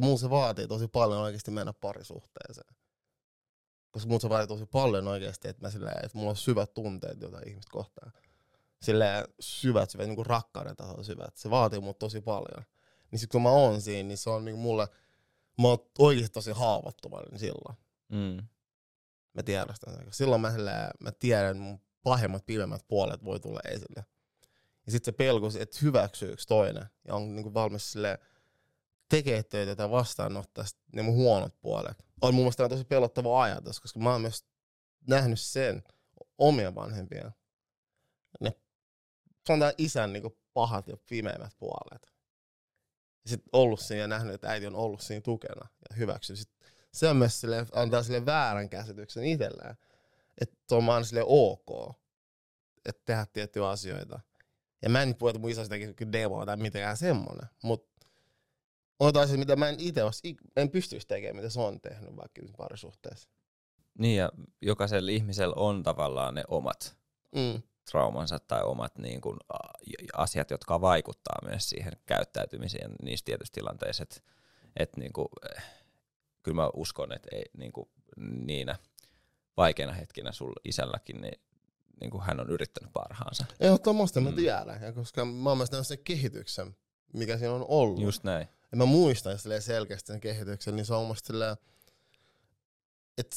Muun se vaatii tosi paljon oikeasti mennä parisuhteeseen. Koska muun se vaatii tosi paljon oikeasti, että mulla on syvät tunteet jotain ihmistä kohtaan. Silleen syvät niin kuin rakkauden tasolla syvät. Se vaatii mut tosi paljon. Niin sit kun mä oon siinä, niin se on niin kuin mulle, mä oon oikeasti tosi haavoittuvainen silloin. Mm. Mä tiedostan sen. Silloin mä tiedän, että mun pahimmat pilvemmät puolet voi tulla esille. Ja sit se pelko, että hyväksyy yksi toinen. Ja on niin kuin valmis silleen tekee töitä tai vastaanottaa ne mun huonot puolet. On mun mielestä tosi pelottava ajatus, koska mä oon myös nähnyt sen omien vanhempien. Ne sanotaan isän niin kuin pahat ja pimeimmät puolet. Ja sit ollut siinä ja nähnyt, että äiti on ollut siinä tukena ja hyväksynyt. Se on myös silleen, antaa silleen väärän käsityksen itselleen. Että se on aina silleen ok, että tehdä tiettyjä asioita. Ja mä en puhuta, että mun isä sitäkin demoa tai mitenkään semmonen, mut on jotain asioita, mitä mä en itse pystyisi tekemään, mitä se on tehnyt vaikka parisuhteessa. Niin ja jokaisella ihmisellä on tavallaan ne omat traumansa tai omat niin kuin, asiat, jotka vaikuttaa myös siihen käyttäytymiseen niissä tietyissä tilanteissa. Että niin kuin, kyllä mä uskon, että ei, niin kuin, niinä vaikeina hetkinä sulla isälläkin niin kuin hän on yrittänyt parhaansa. Ei ole tommoista, mä tiedän, koska mä oon myös nähnyt sen kehityksen, mikä siinä on ollut. Just näin. Ja mä muistan selkeästi sen kehityksen, niin se on musta silleen, että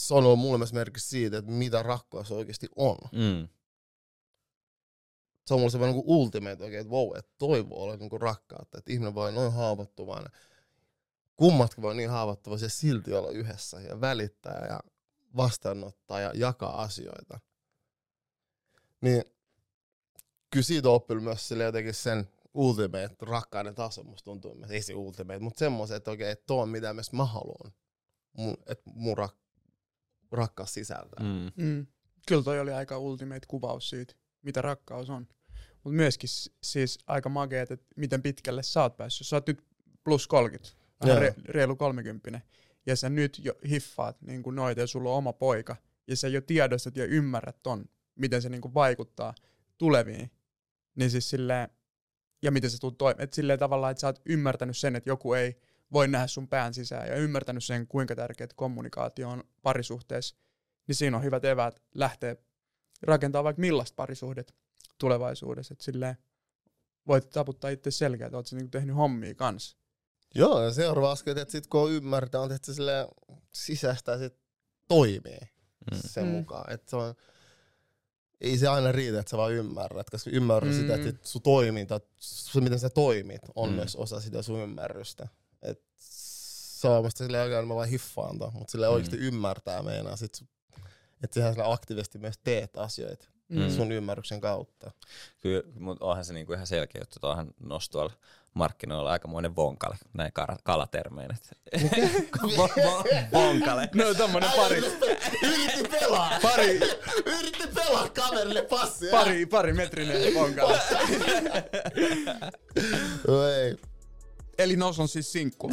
se on ollut mulle myös merkki siitä, että mitä rakkaus oikeasti on. Mm. Se on mulle semmoinen niin kuin ultimate oikein, että wow, että toi voi olla niin kuin rakkautta, että ihminen voi noin haavoittuvainen. Kummatkin voi niin haavoittuvaisia silti olla yhdessä ja välittää ja vastaanottaa ja jakaa asioita. Niin kyllä siitä on oppinut myös silleen jotenkin sen ultimate, rakkauden taso musta tuntuu, ei se ultimate, mutta semmoiset, että oikein, että tuo on mitä myös mä haluan, että mun rakkaus sisältää. Mm. Mm. Kyllä toi oli aika ultimate kuvaus siitä, mitä rakkaus on, mutta myöskin siis aika mageet, että miten pitkälle sä oot päässyt, sä oot nyt plus 30, reilu 30, ja sä nyt jo hiffaat niin kuin noita ja sulla on oma poika, ja sä jo tiedostat ja ymmärrät ton, miten se niin kuin vaikuttaa tuleviin, niin siis silleen, ja miten se tulet toimimaan. Että silleen tavallaan, että sä oot ymmärtänyt sen, että joku ei voi nähdä sun pään sisään ja ymmärtänyt sen, kuinka tärkeää kommunikaatio on parisuhteessa, niin siinä on hyvät eväät lähteä rakentamaan vaikka millaista parisuhdet tulevaisuudessa. Että silleen voit taputtaa itse selkeä, että oot sä niinku tehnyt hommia kanssa. Joo, ja seuraava askel, että sit kun ymmärtää, on tehty silleen sisäistä sit toimii sen mukaan. Että se on... Ei se aina riitä, että sä vaan ymmärrät, koska ymmärrät sitä, että sun toiminta, se miten sä toimit, on myös osa sitä sun ymmärrystä. Et se on musta silleen oikein, että mä vaan hiffaan ton, mutta silleen oikeasti ymmärtää meinaa, että sehän sillä aktiivisesti myös teet asioita sun ymmärryksen kautta. Kyllä, mutta onhan se niinku ihan selkeä juttu, että onhan nostualla markkinoilla aikamoinen vonkale, näin kalatermeinä. Vonkale. No tommonen pari. Yritti pelaa kaverille passia. Pari metrinen vonkale. Oi. Eli nous on siis sinkku.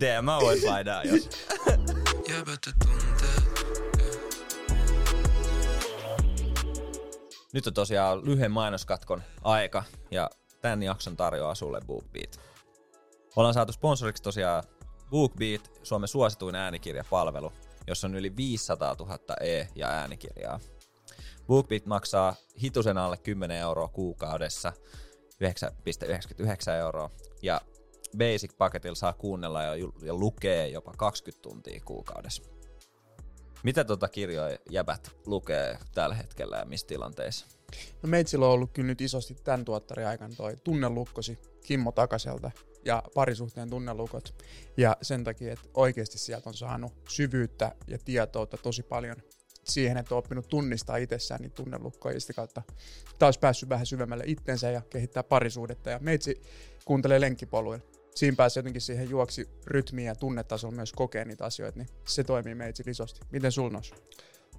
Damn, mä voin vaihdaa jos. Nyt on tosiaan lyhyen mainoskatkon aika ja tämän jakson tarjoaa sulle BookBeat. Ollaan saatu sponsoriksi tosiaan BookBeat, Suomen suosituin äänikirjapalvelu, jossa on yli 500 000 e- ja äänikirjaa. BookBeat maksaa hitusen alle 10 euroa kuukaudessa, 9,99 euroa, ja Basic-paketilla saa kuunnella ja lukee jopa 20 tuntia kuukaudessa. Mitä kirjoja jäbät lukee tällä hetkellä ja missä tilanteissa? No meitsillä on ollut kyllä nyt isosti tämän tuottarin aikana toi tunnelukkosi Kimmo Takaselta ja parisuhteen tunnelukot. Ja sen takia, että oikeasti sieltä on saanut syvyyttä ja tietoutta tosi paljon siihen, että on oppinut tunnistaa itsessään niin tunnelukkoja ja sitä kautta taas päässyt vähän syvemmälle itsensä ja kehittää parisuudetta. Ja meitsi kuuntelee lenkkipoluilla. Siinä pääsee jotenkin siihen juoksirytmiin ja tunnetasolla myös kokee niitä asioita, niin se toimii meitsi isosti. Miten sul nousi?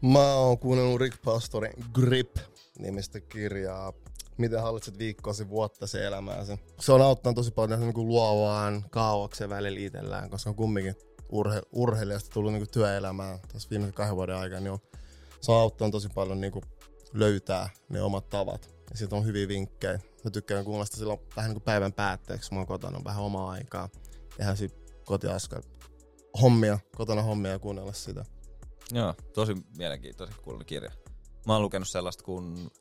Mä oon kuunnellut Rick Pastorin Grip-nimistä kirjaa. Miten hallitset viikkoasi, vuottasi, elämääsi. Se on auttanut tosi paljon niin kuin luovaan kauakseen välillä itsellään, koska on kumminkin urheilijasta tullut niin kuin työelämään tässä viimeisen 2 vuoden aikana. Niin se on auttanut tosi paljon niin kuin löytää ne omat tavat. Ja siitä on hyviä vinkkejä. Mä tykkään kuunnella sitä silloin vähän niin kuin päivän päätteeksi, kun mä oon kotona vähän omaa aikaa. Tehdään siitä kotona hommia ja kuunnella sitä. Joo, tosi mielenkiintoinen kirja. Mä oon lukenut sellaista kuin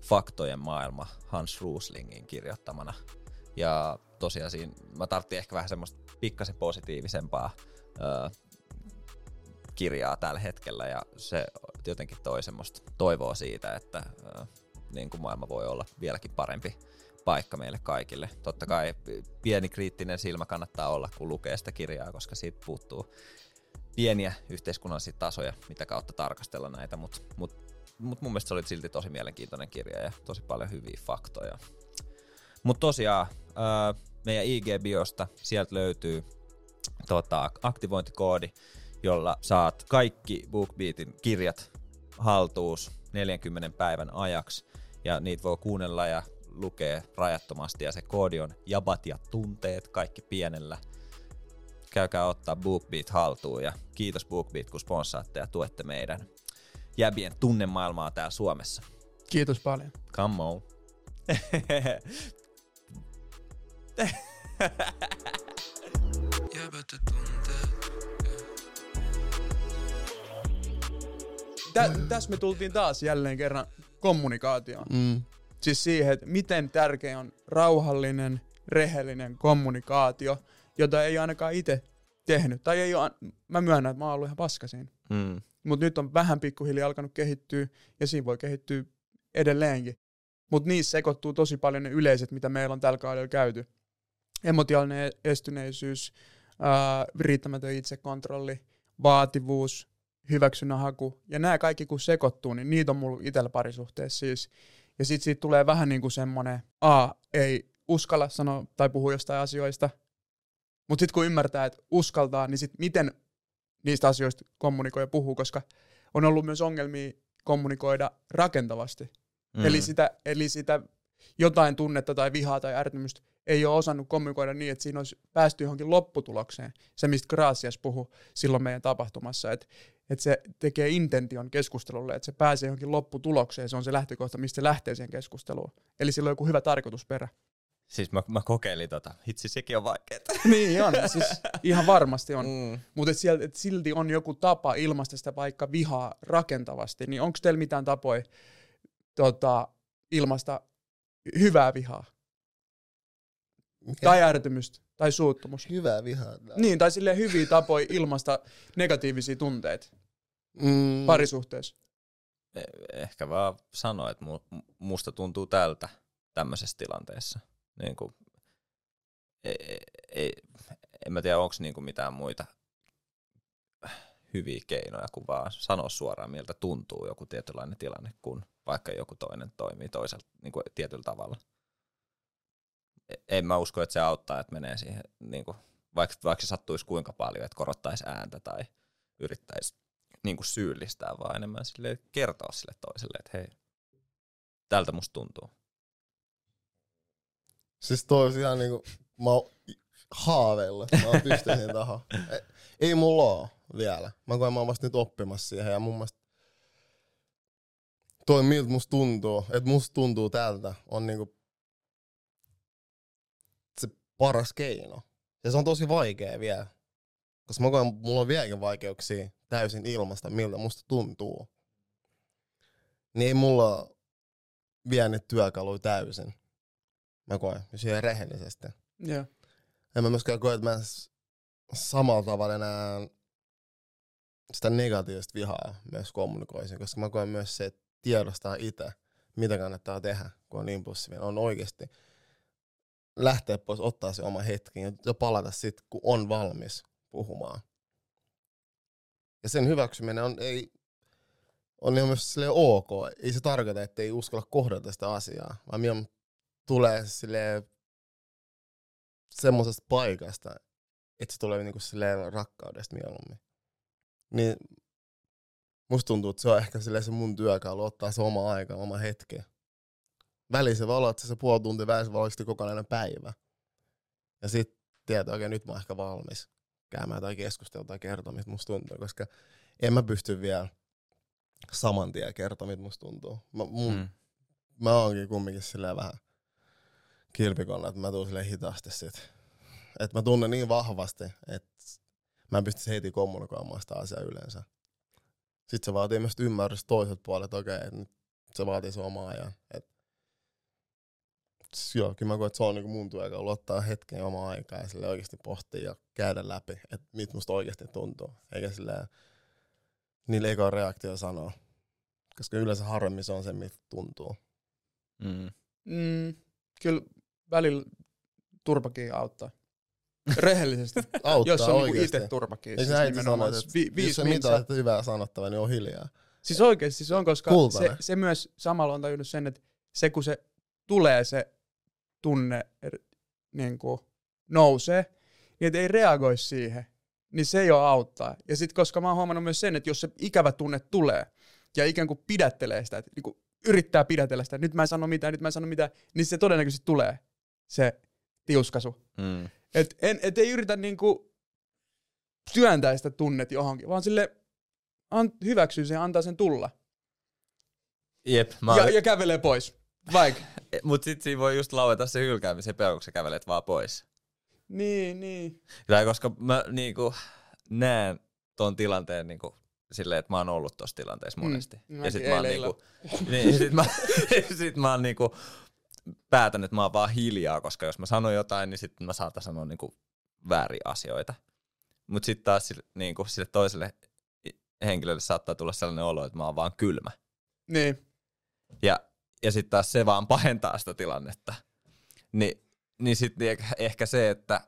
Faktojen maailma Hans Roslingin kirjoittamana. Ja tosiaan siinä mä tarvitsin ehkä vähän semmoista pikkasen positiivisempaa kirjaa tällä hetkellä. Ja se jotenkin toi semmoista toivoa siitä, että niin kuin maailma voi olla vieläkin parempi paikka meille kaikille. Totta kai pieni kriittinen silmä kannattaa olla, kun lukee sitä kirjaa, koska siitä puuttuu pieniä yhteiskunnallisia tasoja, mitä kautta tarkastella näitä, mutta mun mielestä se oli silti tosi mielenkiintoinen kirja ja tosi paljon hyviä faktoja. Mutta tosiaan meidän IG-biosta, sieltä löytyy aktivointikoodi, jolla saat kaikki BookBeatin kirjat haltuus 40 päivän ajaksi, ja niitä voi kuunnella ja lukea rajattomasti, ja se koodi on jabat ja tunteet, kaikki pienellä. Käykää ottaa BookBeat haltuun ja kiitos BookBeat, kun sponssaatte ja tuette meidän jäbien tunnemaailmaa täällä Suomessa. Kiitos paljon. Come on. Tässä me tultiin taas jälleen kerran kommunikaatioon. Mm. Siis siihen, että miten tärkeä on rauhallinen, rehellinen kommunikaatio, jota ei ainakaan itse tehnyt. Tai ei ole, mä myönnän, että mä oon ollut ihan paska siinä. Mm. Mutta nyt on vähän pikkuhiljaa alkanut kehittyä, ja siinä voi kehittyä edelleenkin. Mutta niissä sekoittuu tosi paljon ne yleiset, mitä meillä on tällä kaudella käyty. Emotionaalinen estyneisyys, riittämätön itsekontrolli, vaativuus, hyväksynnän haku. Ja nämä kaikki kun sekoittuu, niin niitä on mulla itsellä parisuhteessa siis. Ja sit siitä tulee vähän niin kuin semmoinen, ei uskalla sanoa tai puhua jostain asioista. Mutta sitten kun ymmärtää, että uskaltaa, niin sitten miten niistä asioista kommunikoi ja puhuu, koska on ollut myös ongelmia kommunikoida rakentavasti. Mm-hmm. Eli sitä jotain tunnetta tai vihaa tai ärtymystä ei ole osannut kommunikoida niin, että siinä olisi päästy johonkin lopputulokseen. Se, mistä Gracias puhui silloin meidän tapahtumassa, että se tekee intention keskustelulle, että se pääsee johonkin lopputulokseen. Se on se lähtökohta, mistä se lähtee siihen keskusteluun. Eli sillä on joku hyvä tarkoitusperä. Siis mä kokeilin hitsi sekin on vaikeeta. Niin on, siis ihan varmasti on. Mm. Mutta silti on joku tapa ilmaista sitä vaikka vihaa rakentavasti, niin onko teillä mitään tapoja ilmaista hyvää vihaa? Tai ärtymystä, tai suuttumusta. Hyvää vihaa. Niin, tai silleen hyviä tapoja ilmaista negatiivisia tunteita parisuhteessa. Ehkä vaan sanoa, että musta tuntuu tältä tämmöisessä tilanteessa. Niin kuin, en mä tiedä, onko niin mitään muita hyviä keinoja kuin vaan sanoa suoraan, miltä tuntuu joku tietynlainen tilanne, kun vaikka joku toinen toimii toisella niin kuin tietyllä tavalla. en mä usko, että se auttaa, että menee siihen, niin kuin, vaikka se sattuisi kuinka paljon, että korottaisi ääntä tai yrittäisi niin kuin syyllistää, vaan enemmän sille, kertoa sille toiselle, että hei, tältä musta tuntuu. Siis toi ihan niinku, mä oon haaveilla, että mä pystyisin tähän. Ei mulla oo vielä. Mä oon vasta nyt oppimassa siihen ja mun mielestä toi miltä musta tuntuu, että musta tuntuu tältä, on niinku se paras keino. Ja se on tosi vaikea vielä, koska mä koen, mulla on vieläkin vaikeuksia täysin ilmasta, miltä musta tuntuu. Niin ei mulla vie niitä työkaluja täysin. Mä koen, jos ei rehellisesti. Yeah. En mä myöskään koe, että mä samalla tavalla enää sitä negatiivista vihaa myös kommunikoisin, koska mä koen myös se, että tiedostaa itse, mitä kannattaa tehdä, kun on impulssiivinen. On oikeasti lähteä pois, ottaa se oma hetki ja palata sitten, kun on valmis puhumaan. Ja sen hyväksyminen on myös silleen ok. Ei se tarkoita, että ei uskalla kohdata sitä asiaa, vaan mieluummin tulee silleen semmoisesta paikasta, että se tulee niinku silleen rakkaudesta mieluummin. Niin musta tuntuu, että se on ehkä silleen se mun työkalu, ottaa se oma aika, oma hetki. Väliin se valoit se puoli tuntia, väliin se valoit kokonainen päivä. Ja sit tietää, okei, nyt mä oon ehkä valmis käymään tai keskustelua tai kertoa, mitä musta tuntuu, koska en mä pysty vielä saman tien kertoa, mitä musta tuntuu. Mä oonkin kumminkin silleen vähän kilpikonna, että mä tuun silleen hitaasti sit. Että mä tunnen niin vahvasti, että mä en pysty heti kommunikoimaan sitä asiaa yleensä. Sit se vaatii myös ymmärrystä toiset puolet, että okei, että nyt se vaatii se omaa ajan. Joo, kyllä mä koen, että se on niin mun työkalu ottaa hetken omaa aikaa ja sille oikeasti pohtia ja käydä läpi, että mitä musta oikeasti tuntuu. Eikä silleen niillä ei ole reaktio sanoa, koska yleensä harvemmin se on se, mitä tuntuu. Kyllä välillä turpakin auttaa. Rehellisesti. Auttaa jos on oikeasti. Itse turpakin. Eikö siis äiti sanoa, että jos on mitään hyvää sanottavaa, niin on hiljaa. Siis oikeasti siis on, koska se myös samalla on tajunnut sen, että se kun se tulee se tunne niin kuin nousee, niin että ei reagoi siihen, niin se ei ole auttaa. Ja sitten koska mä oon huomannut myös sen, että jos se ikävä tunne tulee ja ikään kuin pidättelee sitä, että niin kuin yrittää pidätellä sitä, nyt mä en sano mitään, niin se todennäköisesti tulee, se tiuskasu. Et ei yritä niinku työntää sitä tunnet johonkin, vaan sille hyväksyy sen ja antaa sen tulla. Jep, ja kävelee pois, vaikka. Mut sit siinä voi just laueta se hylkäämisen pelko, kun sä kävelet vaan pois. Niin. Tai koska mä niinku näen ton tilanteen niinku silleen, että mä oon ollut tossa tilanteessa monesti. Ja sit mä oon niinku, sit mä oon niinku päätän, että mä oon vaan hiljaa, koska jos mä sanon jotain, niin sit mä saatan sanoa niinku vääriä asioita. Mut sit taas sille, niinku, sille toiselle henkilölle saattaa tulla sellainen olo, että mä oon vaan kylmä. Niin. Ja sit taas se vaan pahentaa sitä tilannetta. Niin sit ehkä se, että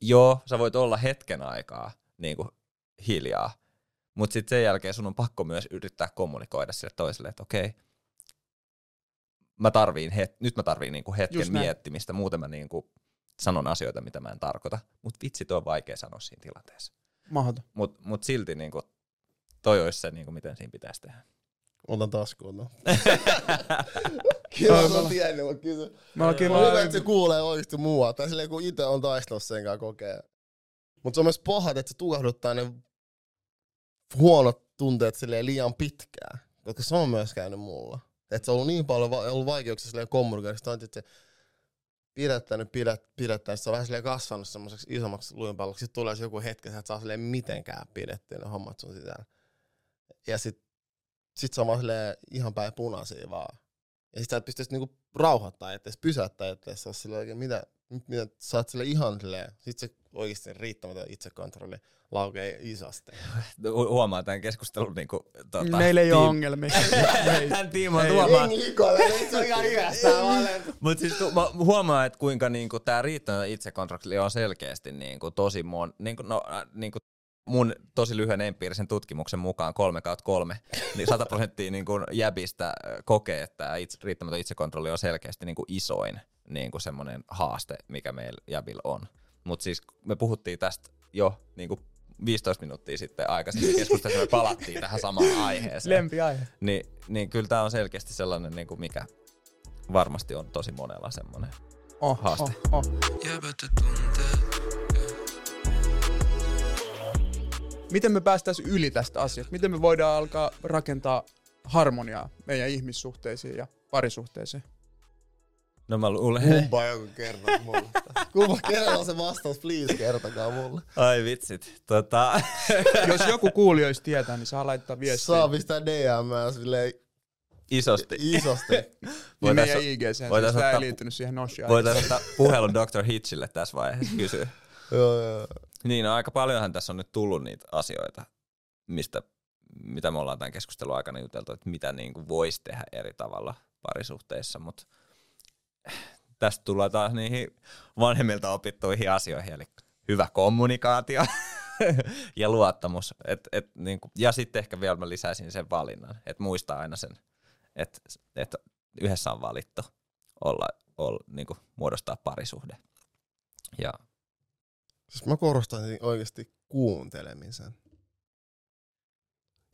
joo, sä voit olla hetken aikaa niinku hiljaa, mutta sitten sen jälkeen sun on pakko myös yrittää kommunikoida sille toiselle, että okei, nyt mä tarviin niinku hetken miettimistä, muuten mä niinku sanon asioita, mitä mä en tarkoita. Mutta vitsi, toi on vaikea sanoa siinä tilanteessa. Mahdoton. Mut silti niinku, toi olisi se, niinku, miten siinä pitäisi tehdä. Otan taskuun. No. Kyllä se on tiennyt, mutta kyllä on hyvä, että se kuulee oikeasti muuta. Tai silleen, kun itse on taistellut sen kanssa kokea. Mutta se on myös paha, että se tukahduttaa ne huonot tunteet liian pitkään, koska se on myös käynyt mulla. Että se on ollut niin paljon vaikeuksia kommunikoida, että se pidättänyt, se on vähän silleen kasvanut semmoiseksi isommaksi luinpalloksi. Sitten tulee joku hetki, että saa silleen mitenkään pidettyä ne hommat sun sisällä. Ja sit se on vaan silleen ihan päin punaisia vaan. Ja sit sä et pystyisi niinku rauhoittaa, ettei pysäyttää, ettei se ole silleen oikein mitä sä oot silleen ihan silleen. Sit se oikeasti riittämätön itsekontrolli laukee isosti. Huomaa tämän keskustelun niinku meillä ei ole ongelmia. Tän tiimo huomaa. Se on ihan yhdessä. Mut siis mä huomaan, että kuinka niinku tää riittämätön itsekontrolli on selkeästi niinku tosi mun tosi lyhyen empiirisen tutkimuksen mukaan 3/3 niin 100% niinku jäbistä kokee, että riittämätön itsekontrolli on selkeästi niinku isoin niin kuin semmoinen haaste, mikä meillä Jäbillä on. Mutta siis me puhuttiin tästä jo niin kuin 15 minuuttia sitten aikaisemmin keskustelussa, me palattiin tähän samaan aiheeseen. Lempiaihe. Niin kyllä tämä on selkeästi sellainen, niin kuin mikä varmasti on tosi monella semmoinen haaste. Miten me päästäisiin yli tästä asiasta? Miten me voidaan alkaa rakentaa harmoniaa meidän ihmissuhteisiin ja parisuhteisiin? No mä luulen. Kumpa joku kertoo mulle. Kumpa kertoo se vastaus, please kertokaa mulle. Ai vitsit. Jos joku kuulijoista tietää, niin saa laittaa viestiä. Saa pistää DM:ää silleen. Isosti. Niin meidän IG:seen. Sitä ei liittynyt siihen Noshi. Voitais ottaa puhelun Dr. Hitchille tässä vaiheessa kysyä. Joo. Niin, no aika paljonhan tässä on nyt tullut niitä asioita, mitä me ollaan tämän keskustelun aikana juteltu, että mitä niin kuin voisi tehdä eri tavalla parisuhteissa, mutta tästä tullaan taas niihin vanhemmilta opittuihin asioihin, eli hyvä kommunikaatio ja luottamus. Niin kuin, ja sitten ehkä vielä mä lisäisin sen valinnan, että muistaa aina sen, että yhdessä on valittu niin kuin muodostaa parisuhde. Ja siis mä korostaisin oikeasti kuuntelemisen.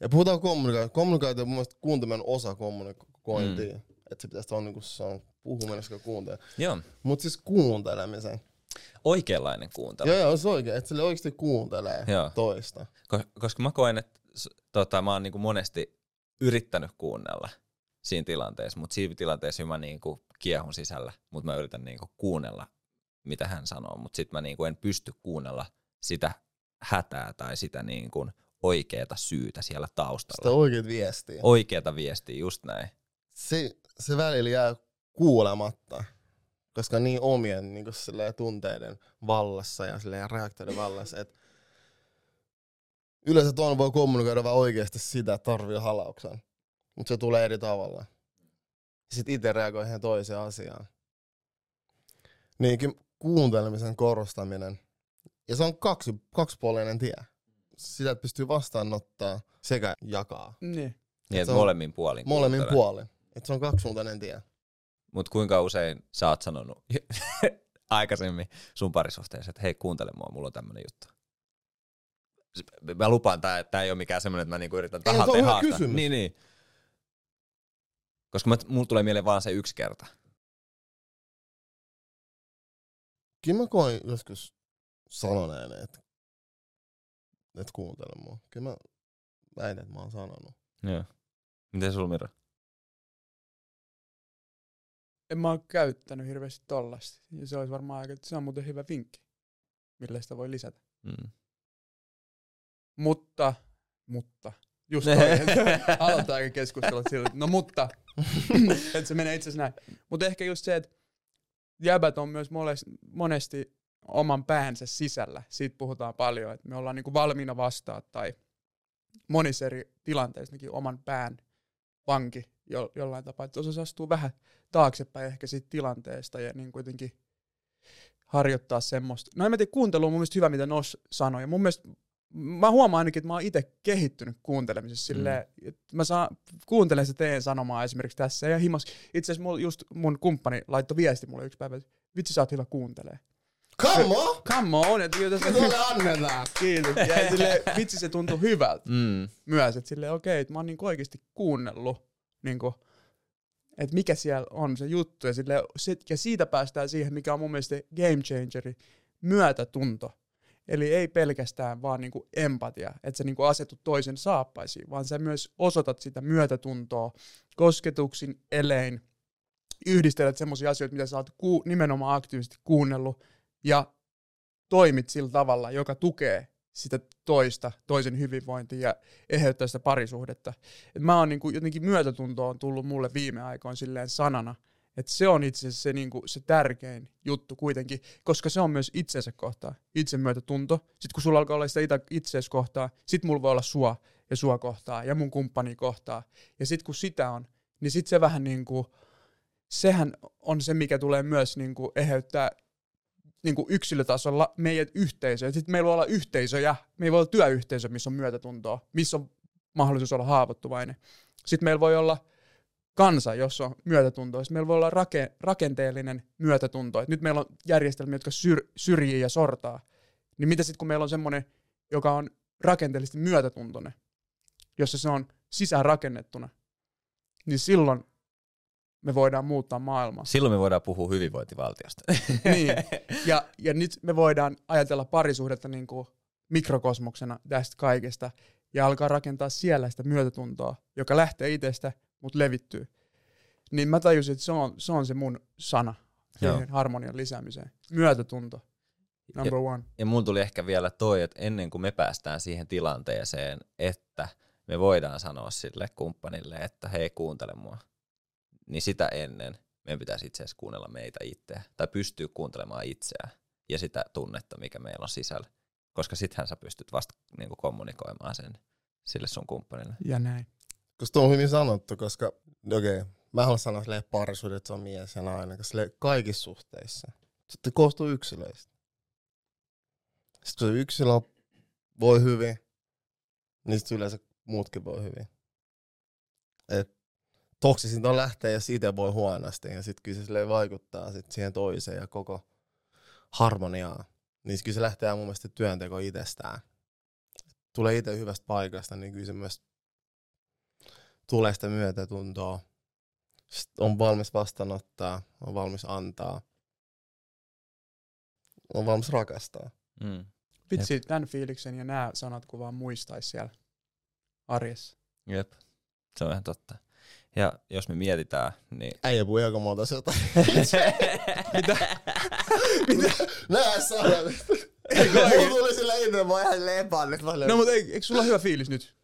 Ja puhutaan kommunikaatiosta. Kommunikaatio on mun mielestä kuunteleminen osa kommunikointia. Että se pitäisi olla niin kuin se on puhuminen, sekä kuuntele. Joo. Mut siis kuuntelemisen. Oikeanlainen kuuntelu. Joo, se oikein. Että sille oikeasti kuuntelee toista. Koska mä koen, että mä oon niin kuin monesti yrittänyt kuunnella siinä tilanteessa. Mutta siinä tilanteessa mä niin kuin kiehun sisällä. Mutta mä yritän niin kuin kuunnella, mitä hän sanoo, mutta sitten mä niinku en pysty kuunnella sitä hätää tai sitä niinku oikeata syytä siellä taustalla. Sitä oikeata viestiä. Oikeata viestiä, just näin. Se välillä jää kuulematta, koska niin omien niinku tunteiden vallassa ja reaktioiden vallassa, että yleensä tuon voi kommunikoida vaan oikeasti sitä, että tarvii halauksen, mutta se tulee eri tavalla. Sitten itse reagoi ihan toiseen asiaan. Niinkin kuuntelemisen korostaminen. Ja se on kaksipuolinen tie. Sitä pystyy vastaanottaa sekä jakaa. Niin, että molemmin puolin. Molemmin puolin. Että se on kaksisuuntainen tie. Mutta kuinka usein sä oot sanonut aikaisemmin sun parisuhteessa, että hei kuuntele mua, mulla on tämmönen juttu. Mä lupaan, tää ei oo mikään semmonen, että mä niinku yritän tahalta haastaa. Niin. Koska mulla tulee mieleen vaan se yksi kerta. Kyllä mä koin joskus sanoneen, että kuuntele mua. Kyllä mä väitän, että mä oon sanonut. Joo. Miten sulla, Mira? En mä oon käyttänyt hirveästi tollasta. Ja se olisi varmaan aika, se on muuten hyvä vinkki, millä sitä voi lisätä. Mutta, just toi. Aloittaa aika keskustella siltä, no mutta. Että se menee itse asiassa näin. Mutta ehkä just se, että jäbät on myös monesti oman päänsä sisällä. Siitä puhutaan paljon, että me ollaan niinku valmiina vastaan tai monissa eri tilanteissa oman pään vanki jollain tapaa. Että osa astuu vähän taaksepäin ehkä siitä tilanteesta ja niin kuitenkin harjoittaa semmoista. No en mä tiedä, kuuntelu on mun mielestä hyvä, mitä Nos sanoi. Ja mun mielestä mä huomaan ainakin, että mä oon itse kehittynyt kuuntelemisessa silleen, että mä kuuntelen se teidän sanomaa esimerkiksi tässä ja himas. Itse asiassa just mun kumppani laittoi viesti mulle yksi päivä, että vitsi sä oot hyvä kuuntelee. Come on! Tuolle annetaan! Kiitos. Ja silleen, vitsi se tuntui hyvältä myös, että silleen okei, että mä oon niin oikeasti kuunnellut, niin kuin, että mikä siellä on se juttu ja, silleen, ja siitä päästään siihen, mikä on mun mielestä game changeri, myötätunto. Eli ei pelkästään vaan niinku empatia, että sä niinku asetut toisen saappaisiin, vaan sä myös osoitat sitä myötätuntoa kosketuksin, elein, yhdistelet semmoisia asioita, mitä sä oot nimenomaan aktiivisesti kuunnellut, ja toimit sillä tavalla, joka tukee sitä toisen hyvinvointia ja eheyttää sitä parisuhdetta. Et mä oon niinku, jotenkin myötätunto on tullut mulle viime aikoina silleen sanana, että se on itse asiassa se, niin kuin, se tärkein juttu kuitenkin, koska se on myös itsensä kohtaan, itsemyötätunto. Sitten kun sulla alkaa olla sitä itseäsi kohtaan, sit mulla voi olla sua ja sua kohtaan ja mun kumppani kohtaan. Ja sit kun sitä on, niin sit se vähän niin kuin, sehän on se, mikä tulee myös niin kuin eheyttää niin kuin yksilötasolla meidän yhteisöä. Sitten meillä voi olla yhteisöjä, meillä voi olla työyhteisö, missä on myötätuntoa, missä on mahdollisuus olla haavoittuvainen. Sitten meillä voi olla kansa, jossa on myötätuntoa. Meillä voi olla rakenteellinen myötätunto. Et nyt meillä on järjestelmiä, jotka syrjii ja sortaa. Niin mitä sitten, kun meillä on semmoinen, joka on rakenteellisesti myötätuntoinen, jossa se on sisäänrakennettuna, niin silloin me voidaan muuttaa maailmaa. Silloin me voidaan puhua hyvinvointivaltiosta. Niin. Ja nyt me voidaan ajatella parisuhdetta niin kuin mikrokosmoksena tästä kaikesta ja alkaa rakentaa siellä sitä myötätuntoa, joka lähtee itsestä, mutta levittyy. Niin mä tajusin, että se on se mun sana siihen harmonian lisäämiseen. Myötätunto. Number one. Ja mun tuli ehkä vielä toi, että ennen kuin me päästään siihen tilanteeseen, että me voidaan sanoa sille kumppanille, että hei, kuuntele mua. Niin sitä ennen meidän pitäisi itse asiassa kuunnella meitä itseä. Tai pystyy kuuntelemaan itseään ja sitä tunnetta, mikä meillä on sisällä. Koska sittenhän sä pystyt vasta niin kuin kommunikoimaan sen sille sun kumppanille. Ja näin. Koska tuo on hyvin sanottu, koska mä haluan sanoa silleen parisuudet, että se on mies ja nainen. Silleen kaikissa suhteissa. Sitten koostuu yksilöistä. Sitten kun se yksilö voi hyvin, niin sitten yleensä muutkin voi hyvin. Toksisinta lähtee, ja siitä voi huonosti, ja sitten kyllä se vaikuttaa sit siihen toiseen ja koko harmoniaan. Niin kyllä se lähtee mun mielestä työnteko itsestään. Tulee itse hyvästä paikasta, niin kyllä se myös tulee sitä myötätuntoa. Sitten on valmis vastaanottaa, on valmis antaa, on valmis rakastaa. Mm. Vitsi, tämän fiiliksen ja nämä sanat kun vaan muistaisi siellä arjessa. Jep, se on ihan totta. Ja jos me mietitään, niin... Äijä puhui aika monta jotain. Mitä? Nää sanotaan. Mulla tuli sillä innolla, mä oon ihan lepannut. No mutta eikö sulla hyvä fiilis nyt?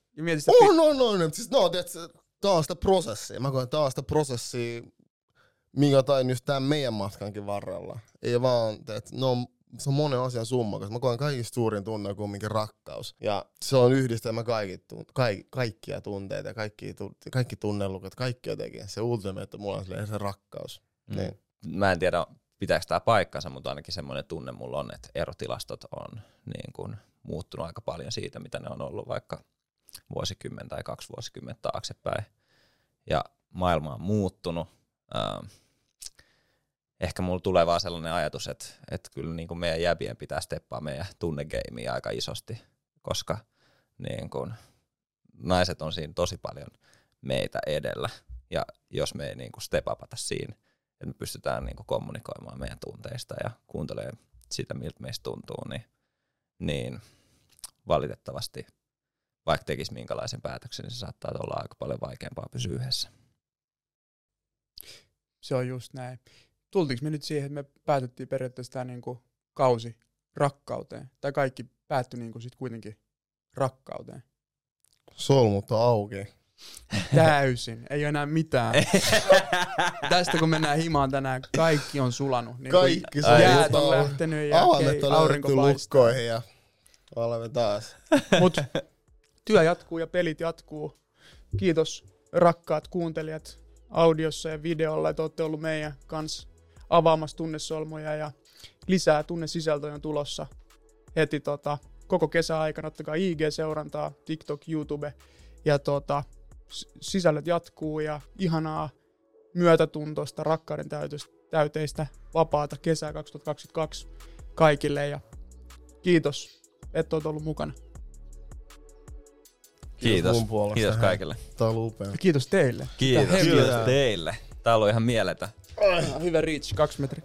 Tää on sitä prosessia. Mä koen, tää on sitä prosessia, minkä tain just tän meidän matkankin varrella. Ei vaan, että se on monen asian summa, koska mä koen kaikista suurin tunne kumminkin rakkaus. Ja se on yhdistelmä kaikkia tunteita ja kaikki tunnelukat, kaikki jotenkin. Se ultimate, että mulla on se rakkaus. Mm. Niin. Mä en tiedä, pitääkö tää paikkansa, mutta ainakin semmoinen tunne mulla on, että erotilastot on niin kun muuttunut aika paljon siitä, mitä ne on ollut vaikka vuosikymmen tai 2 vuosikymmentä taaksepäin. Ja maailma on muuttunut. Ehkä mulla tulee vaan sellainen ajatus, että kyllä niin kuin meidän jäbien pitää steppaa meidän tunnegeimiä aika isosti, koska niin kuin naiset on siinä tosi paljon meitä edellä. Ja jos me ei niin kuin stepapata siinä, että me pystytään niin kuin kommunikoimaan meidän tunteista ja kuuntelemaan sitä, miltä meistä tuntuu, niin valitettavasti vaikka tekisi minkälaisen päätöksen, niin se saattaa olla aika paljon vaikeampaa pysyä yhdessä. Se on just näin. Tultiinko me nyt siihen, että me päätettiin periaatteessa tämä niin kuin kausi rakkauteen? Tai kaikki päättyi niin kuin sit kuitenkin rakkauteen? Solmut on auki. Täysin. Ei ole enää mitään. Tästä kun mennään himaan tänään, kaikki on sulanut. Niin kaikki on jäät on lähtenyt ja aurinko paistaa. Lukkoihin ja olemme taas. Mut työ jatkuu ja pelit jatkuu. Kiitos rakkaat kuuntelijat audiossa ja videolla, että olette olleet meidän kanssa avaamassa tunnesolmuja ja lisää tunnesisältöjä on tulossa heti koko kesäaikana. Ottakaa IG-seurantaa, TikTok, YouTube ja sisällöt jatkuu ja ihanaa myötätuntoista, rakkauden täyteistä, vapaata kesää 2022 kaikille ja kiitos, että olet ollut mukana. Kiitos kaikille. Tää on upea. Kiitos teille. Kiitos teille. Tää on ollut ihan mieletä. Hyvä reach, 2 metriä.